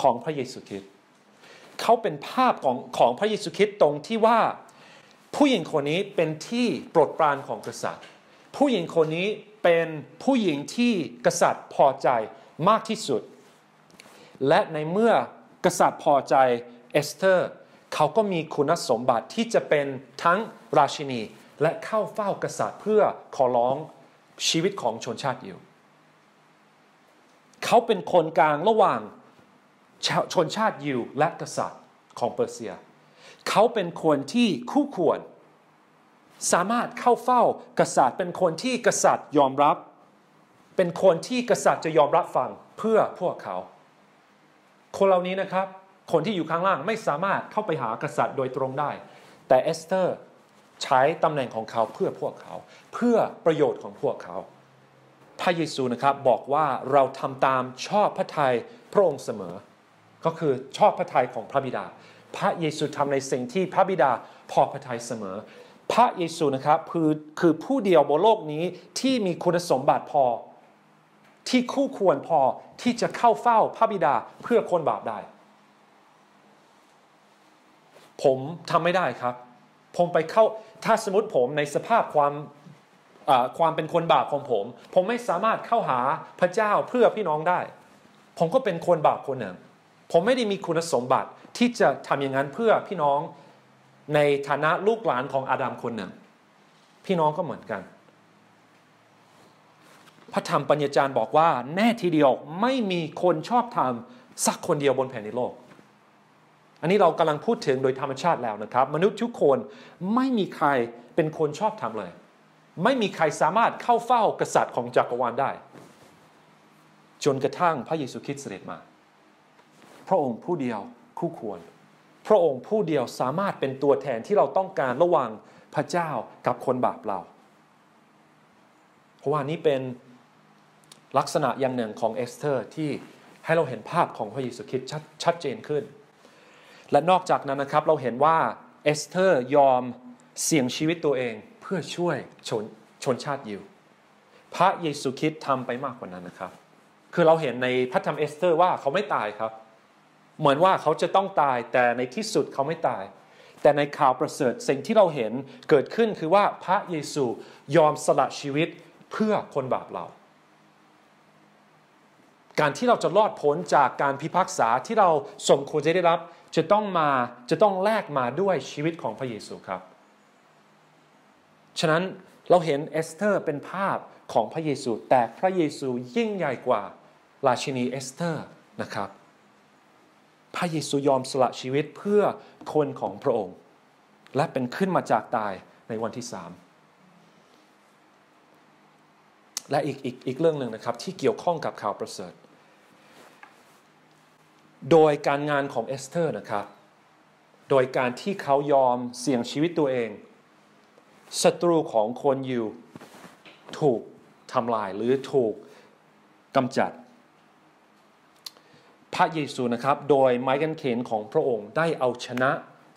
ของพระเยซูคริสต์เขาเป็นภาพของพระเยซูคริสต์ตรงที่ว่าผู้หญิงคนนี้เป็นที่โปรดปรานของกษัตริย์ผู้หญิงคนนี้เป็นผู้หญิงที่กษัตริย์พอใจมากที่สุดและในเมื่อกษัตริย์พอใจเอสเธอร์เขาก็มีคุณสมบัติที่จะเป็นทั้งราชินีและเข้าเฝ้ากษัตริย์เพื่อขอร้องชีวิตของชนชาติยิวเขาเป็นคนกลางระหว่างชนชาติยิวและกษัตริย์ของเปอร์เซียเขาเป็นคนที่คู่ควรสามารถเข้าเฝ้ากษัตริย์เป็นคนที่กษัตริย์ยอมรับเป็นคนที่กษัตริย์จะยอมรับฟังเพื่อพวกเขาคนเหล่านี้นะครับคนที่อยู่ข้างล่างไม่สามารถเข้าไปหากษัตริย์โดยตรงได้แต่เอสเธอร์ใช้ตำแหน่งของเขาเพื่อพวกเขาเพื่อประโยชน์ของพวกเขาพระเยซูนะครับบอกว่าเราทำตามชอบพระทัยพระองค์เสมอก็คือชอบพระทัยของพระบิดาพระเยซูทำในสิ่งที่พระบิดาพอพระทัยเสมอพระเยซูนะครับคือผู้เดียวบนโลกนี้ที่มีคุณสมบัติพอที่คู่ควรพอที่จะเข้าเฝ้าพระบิดาเพื่อคนบาปได้ผมทำไม่ได้ครับผมไปเข้าถ้าสมมติผมในสภาพความเป็นคนบาปของผมไม่สามารถเข้าหาพระเจ้าเพื่อพี่น้องได้ผมก็เป็นคนบาปคนหนึ่งผมไม่ได้มีคุณสมบัติที่จะทำอย่างนั้นเพื่อพี่น้องในฐานะลูกหลานของอาดัมคนหนึ่งพี่น้องก็เหมือนกันพระธรรมปัญญาจารย์บอกว่าแน่ทีเดียวไม่มีคนชอบธรรมสักคนเดียวบนแผ่นดินโลกอันนี้เรากำลังพูดถึงโดยธรรมชาติแล้วนะครับมนุษย์ทุกคนไม่มีใครเป็นคนชอบธรรมเลยไม่มีใครสามารถเข้าเฝ้ากษัตริย์ของจักรวาลได้จนกระทั่งพระเยซูคริสต์เสด็จมาพระองค์ผู้เดียวคู่ควรพระองค์ผู้เดียวสามารถเป็นตัวแทนที่เราต้องการระหว่างพระเจ้ากับคนบาปเราเพราะว่านี้เป็นลักษณะอย่างหนึ่งของเอสเธอร์ที่ให้เราเห็นภาพของพระเยซูคริสต์ชัดเจนขึ้นและนอกจากนั้นนะครับเราเห็นว่าเอสเธอร์ยอมเสี่ยงชีวิตตัวเองเพื่อช่วยชนชาติยิวพระเยซูคริสต์ทำไปมากกว่านั้นนะครับคือเราเห็นในพระธรรมเอสเธอร์ว่าเขาไม่ตายครับเหมือนว่าเขาจะต้องตายแต่ในที่สุดเขาไม่ตายแต่ในข่าวประเสริฐสิ่งที่เราเห็นเกิดขึ้นคือว่าพระเยซูยอมสละชีวิตเพื่อคนบาปเรา การที่เราจะรอดพ้นจากการพิพากษาที่เราสมควรจะได้รับจะต้องแลกมาด้วยชีวิตของพระเยซูครับฉะนั้นเราเห็นเอสเธอร์เป็นภาพของพระเยซูแต่พระเยซูยิ่งใหญ่กว่าราชินีเอสเธอร์นะครับพระเยซูยอมสละชีวิตเพื่อคนของพระองค์และเป็นขึ้นมาจากตายในวันที่สามและอีกเรื่องหนึ่งนะครับที่เกี่ยวข้องกับข่าวประเสริฐโดยการงานของเอสเธอร์นะครับโดยการที่เขายอมเสี่ยงชีวิตตัวเองศัตรูของคนยิวถูกทำลายหรือถูกกำจัดพระเยซูนะครับโดยไม้กางเขนของพระองค์ได้เอาชนะ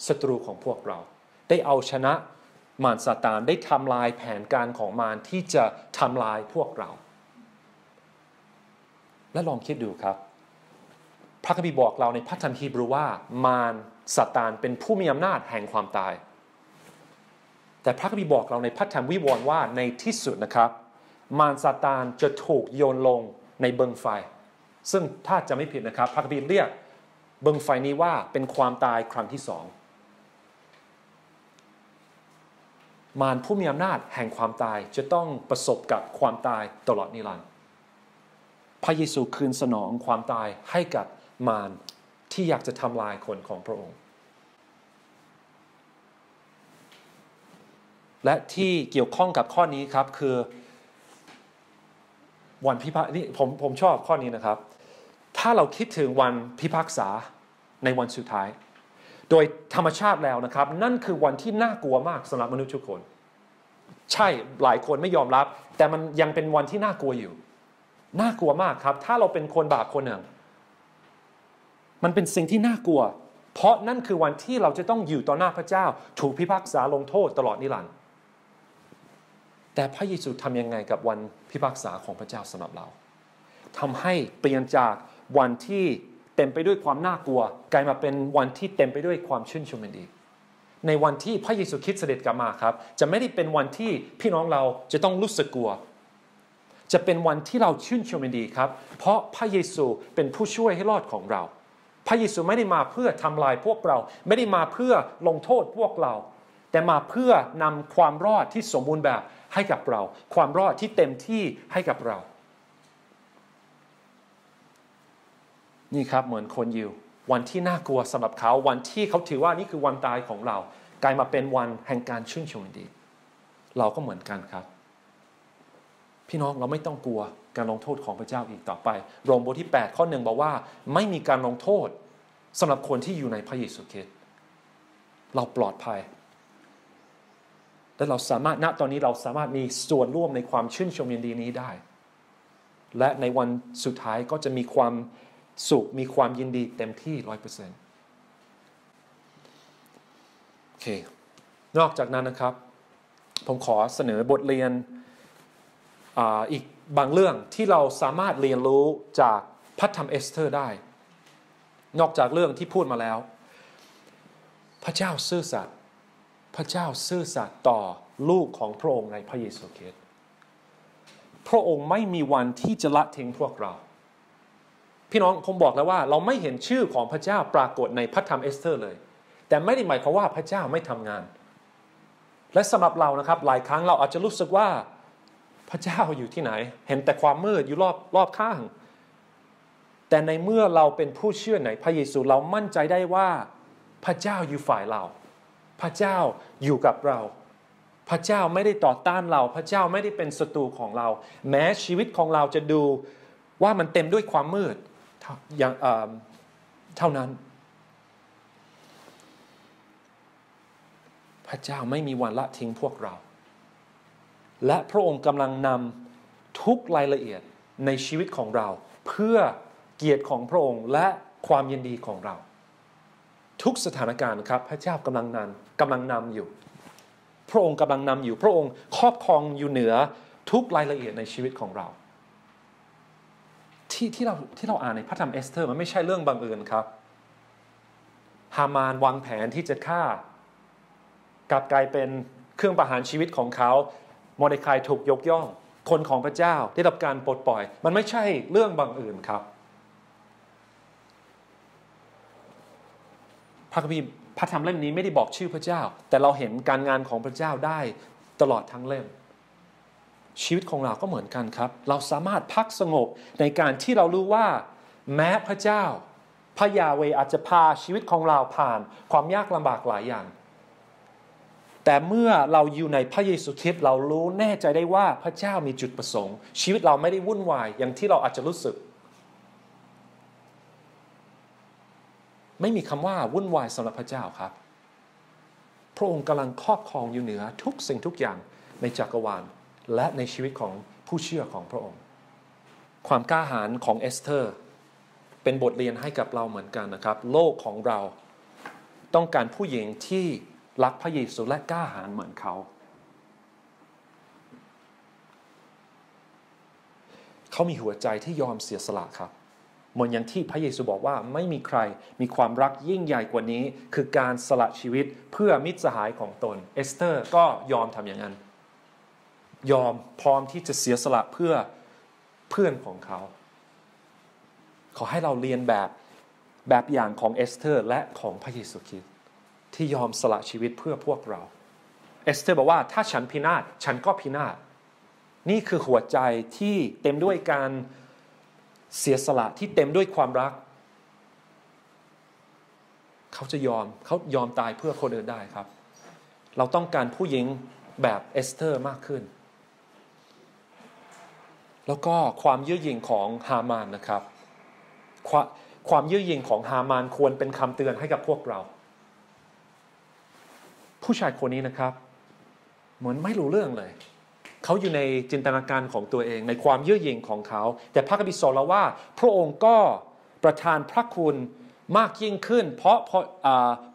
ศัตรูของพวกเราได้เอาชนะมารซาตานได้ทำลายแผนการของมารที่จะทำลายพวกเราและลองคิดดูครับพระคัมภีร์บอกเราในพระธรรมฮีบรูว่ามารซาตานเป็นผู้มีอำนาจแห่งความตายแต่พระคัมภีร์บอกเราในพระธรรมวิวรณ์ว่าในที่สุดนะครับมารซาตานจะถูกโยนลงในบึงไฟซึ่งถ้าจะไม่ผิดนะครับพระคัมภีร์เรียกบึงไฟนี้ว่าเป็นความตายครั้งที่สองมารผู้มีอำนาจแห่งความตายจะต้องประสบกับความตายตลอดนิรันดร์พระเยซูคืนสนองความตายให้กับมารที่อยากจะทำลายคนของพระองค์และที่เกี่ยวข้องกับข้อนี้ครับคือวันพิพากษานี่ผมชอบข้อนี้นะครับถ้าเราคิดถึงวันพิพากษาในวันสุดท้ายโดยธรรมชาติแล้วนะครับนั่นคือวันที่น่ากลัวมากสำหรับมนุษย์ทุกคนใช่หลายคนไม่ยอมรับแต่มันยังเป็นวันที่น่ากลัวอยู่น่ากลัวมากครับถ้าเราเป็นคนบาปคนหนึ่งมันเป็นสิ่งที่น่ากลัวเพราะนั่นคือวันที่เราจะต้องอยู่ต่อหน้าพระเจ้าถูกพิพากษาลงโทษตลอดนิรันดร์แต่พระเยซูทำยังไงกับวันพิพากษาของพระเจ้าสำหรับเราทำให้เปลี่ยนจากวันที่เต็มไปด้วยความน่ากลัวกลายมาเป็นวันที่เต็มไปด้วยความชื่นชมยินดีในวันที่พระเยซูคริสต์เสด็จกลับมาครับจะไม่ได้เป็นวันที่พี่น้องเราจะต้องรู้สึกกลัวจะเป็นวันที่เราชื่นชมยินดีครับเพราะพระเยซูเป็นผู้ช่วยให้รอดของเราพระเยซูไม่ได้มาเพื่อทำลายพวกเราไม่ได้มาเพื่อลงโทษพวกเราแต่มาเพื่อนำความรอดที่สมบูรณ์แบบให้กับเราความรอดที่เต็มที่ให้กับเรานี่ครับเหมือนคนยิววันที่น่ากลัวสำหรับเขาวันที่เขาถือว่านี่คือวันตายของเรากลายมาเป็นวันแห่งการชื่นชมยินดีเราก็เหมือนกันครับพี่น้องเราไม่ต้องกลัวการลงโทษของพระเจ้าอีกต่อไปโรมบทที่8ข้อ 1บอกว่าไม่มีการลงโทษสำหรับคนที่อยู่ในพระเยซูคริสต์เราปลอดภัยและเราสามารถณตอนนี้เราสามารถมีส่วนร่วมในความชื่นชมยินดีนี้ได้และในวันสุดท้ายก็จะมีความสุขมีความยินดีเต็มที่ 100% โอเคนอกจากนั้นนะครับผมขอเสนอบทเรียนอีกบางเรื่องที่เราสามารถเรียนรู้จากพระธรรมเอสเธอร์ได้นอกจากเรื่องที่พูดมาแล้วพระเจ้าซื่อสัตย์พระเจ้าซื่อสัตย์ต่อลูกของพระองค์ในพระเยซูคริสต์พระองค์ไม่มีวันที่จะละทิ้งพวกเราพี่น้องผมบอกแล้วว่าเราไม่เห็นชื่อของพระเจ้าปรากฏในพระธรรมเอสเธอร์เลยแต่ไม่ได้หมายความว่าพระเจ้าไม่ทำงานและสำหรับเรานะครับหลายครั้งเราอาจจะรู้สึกว่าพระเจ้าอยู่ที่ไหนเห็นแต่ความมืดอยู่รอบข้างแต่ในเมื่อเราเป็นผู้เชื่อในพระเยซูเรามั่นใจได้ว่าพระเจ้าอยู่ฝ่ายเราพระเจ้าอยู่กับเราพระเจ้าไม่ได้ต่อต้านเราพระเจ้าไม่ได้เป็นศัตรูของเราแม้ชีวิตของเราจะดูว่ามันเต็มด้วยความมืดอย่างเท่านั้นพระเจ้าไม่มีวันละทิ้งพวกเราและพระองค์กำลังนำทุกรายละเอียดในชีวิตของเราเพื่อเกียรติของพระองค์และความยินดีของเราทุกสถานการณ์ครับพระเจ้ากำลังนำอยู่พระองค์กำลังนำอยู่พระองค์ครอบครองอยู่เหนือทุกรายละเอียดในชีวิตของเราที่เราอ่านในพระธรรมเอสเธอร์มันไม่ใช่เรื่องบังเอิญครับฮามานวางแผนที่จะฆ่ากลับกลายเป็นเครื่องประหารชีวิตของเขาโมเดคายถูกยกย่องคนของพระเจ้าได้รับการปลดปล่อยมันไม่ใช่เรื่องบังเอิญครับ พระคัมภีร์พระธรรมเล่มนี้ไม่ได้บอกชื่อพระเจ้าแต่เราเห็นการงานของพระเจ้าได้ตลอดทั้งเล่มชีวิตของเราก็เหมือนกันครับเราสามารถพักสงบในการที่เรารู้ว่าแม้พระเจ้าพระยาห์เวห์อาจจะพาชีวิตของเราผ่านความยากลำบากหลายอย่างแต่เมื่อเราอยู่ในพระเยซูคริสต์เรารู้แน่ใจได้ว่าพระเจ้ามีจุดประสงค์ชีวิตเราไม่ได้วุ่นวายอย่างที่เราอาจจะรู้สึกไม่มีคำว่าวุ่นวายสำหรับพระเจ้าครับพระองค์กำลังครอบครองอยู่เหนือทุกสิ่งทุกอย่างในจักรวาลและในชีวิตของผู้เชื่อของพระองค์ความกล้าหาญของเอสเธอร์เป็นบทเรียนให้กับเราเหมือนกันนะครับโลกของเราต้องการผู้หญิงที่รักพระเยซูและกล้าหาญเหมือนเขามีหัวใจที่ยอมเสียสละครับเหมือนอย่างที่พระเยซูบอกว่าไม่มีใครมีความรักยิ่งใหญ่กว่านี้คือการสละชีวิตเพื่อมิตรสหายของตนเอสเธอร์ก็ยอมทำอย่างนั้นยอมพร้อมที่จะเสียสละเพื่อเพื่อนของเขาขอให้เราเรียนแบบอย่างของเอสเธอร์และของพระเยซูคริสต์ที่ยอมสละชีวิตเพื่อพวกเราเอสเธอร์บอกว่าถ้าฉันพินาศฉันก็พินาศนี่คือหัวใจที่เต็มด้วยการเสียสละที่เต็มด้วยความรักเขายอมตายเพื่อคนอื่นได้ครับเราต้องการผู้หญิงแบบเอสเธอร์มากขึ้นแล้วก็ความเย่อหยิ่งของฮามานนะครับความเย่อหยิ่งของฮามานควรเป็นคำเตือนให้กับพวกเราผู้ชายคนนี้นะครับเหมือนไม่รู้เรื่องเลยเขาอยู่ในจินตนาการของตัวเองในความเย่อหยิ่งของเขาแต่พระคัมภีร์สอนเราว่าพระองค์ก็ประทานพระคุณมากยิ่งขึ้นเ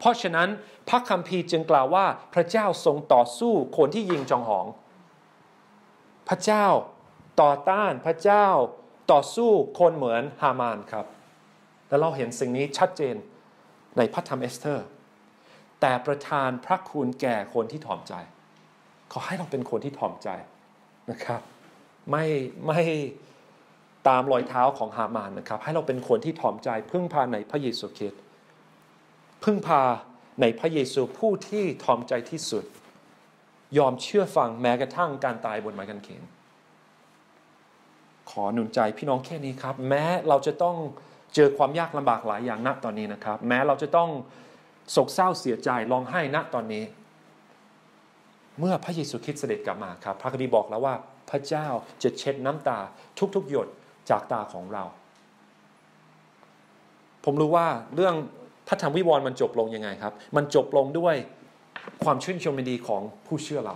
พราะฉะนั้นพระคัมภีร์จึงกล่าวว่าพระเจ้าทรงต่อสู้คนที่ยิงจองหองพระเจ้าต่อต้านพระเจ้าต่อสู้คนเหมือนฮามานครับและเราเห็นสิ่งนี้ชัดเจนในพระธรรมเอสเธอร์แต่ประทานพระคุณแก่คนที่ถ่อมใจขอให้เราเป็นคนที่ถ่อมใจนะครับไม่ตามรอยเท้าของฮามานนะครับให้เราเป็นคนที่ถ่อมใจพึ่งพาในพระเยซูคริสต์พึ่งพาในพระเยซูผู้ที่ถ่อมใจที่สุดยอมเชื่อฟังแม้กระทั่งการตายบนไม้กางเขนขอหนุนใจพี่น้องแค่นี้ครับแม้เราจะต้องเจอความยากลำบากหลายอย่างณตอนนี้นะครับแม้เราจะต้องโศกเศร้าเสียใจร้องไห้ณตอนนี้เมื่อพระเยซูคริสต์เสด็จกลับมาครับพระคัมภีร์บอกแล้วว่าพระเจ้าจะเช็ดน้ำตาทุกๆหยดจากตาของเราผมรู้ว่าเรื่องพระธรรมวิวรณ์มันจบลงยังไงครับมันจบลงด้วยความชื่นชมยินดีของผู้เชื่อเรา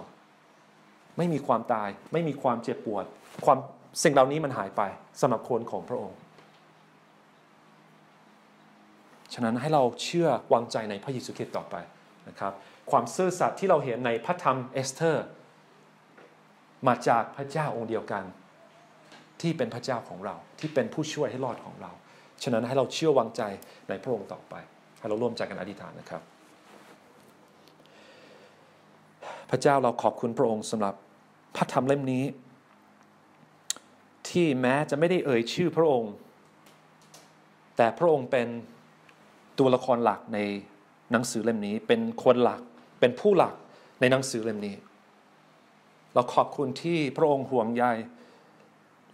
ไม่มีความตายไม่มีความเจ็บปวดความสิ่งเหล่านี้มันหายไปสำหรับคนของพระองค์ฉะนั้นให้เราเชื่อวางใจในพระเยซูคริสต์ต่อไปนะครับความซื่อสัตย์ที่เราเห็นในพระธรรมเอสเธอร์มาจากพระเจ้าองค์เดียวกันที่เป็นพระเจ้าของเราที่เป็นผู้ช่วยให้รอดของเราฉะนั้นให้เราเชื่อวางใจในพระองค์ต่อไปให้เราร่วมใจกันอธิษฐานนะครับพระเจ้าเราขอบคุณพระองค์สำหรับพระธรรมเล่มนี้ที่แม้จะไม่ได้เอ่ยชื่อพระองค์แต่พระองค์เป็นตัวละครหลักในหนังสือเล่มนี้เป็นคนหลักเป็นผู้หลักในหนังสือเล่มนี้เราขอบคุณที่พระองค์ห่วงใย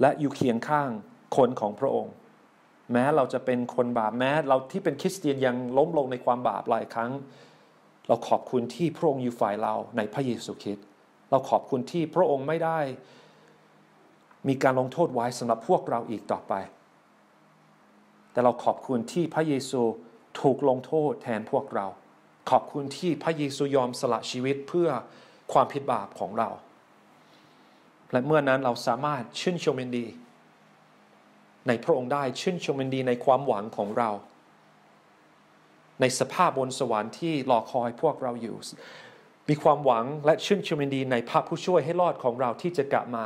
และอยู่เคียงข้างคนของพระองค์แม้เราจะเป็นคนบาปแม้เราที่เป็นคริสเตียนยังล้มลงในความบาปหลายครั้งเราขอบคุณที่พระองค์อยู่ฝ่ายเราในพระเยซูคริสต์เราขอบคุณที่พระองค์ไม่ได้มีการลงโทษไว้สำหรับพวกเราอีกต่อไปแต่เราขอบคุณที่พระเยซูถูกลงโทษแทนพวกเราขอบคุณที่พระเยซูยอมสละชีวิตเพื่อความผิดบาปของเราและเมื่อนั้นเราสามารถชื่นชมยินดีในพระองค์ได้ชื่นชมยินดีในความหวังของเราในสภาพบนสวรรค์ที่รอคอยพวกเราอยู่มีความหวังและชื่นชมยินดีในพระผู้ช่วยให้รอดของเราที่จะกลับมา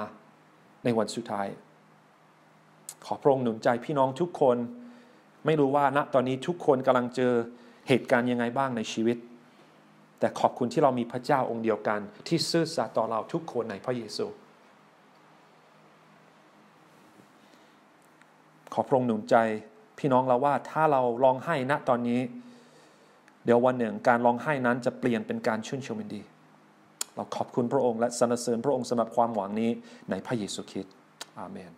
ในวันสุดท้ายขอพระองค์หนุนใจพี่น้องทุกคนไม่รู้ว่าณตอนนี้ทุกคนกำลังเจอเหตุการณ์ยังไงบ้างในชีวิตแต่ขอบคุณที่เรามีพระเจ้าองค์เดียวกันที่ซื่อสัตย์ต่อเราทุกคนในพระเยซูขอพระองค์หนุนใจพี่น้องเราว่าถ้าเราร้องไห้ณตอนนี้ เดี๋ยววันหนึ่งการร้องไห้นั้นจะเปลี่ยนเป็นการชื่นชมยินดีเราขอบคุณพระองค์และสรรเสริญพระองค์สำหรับความหวังนี้ในพระเยซูคริสต์อาเมน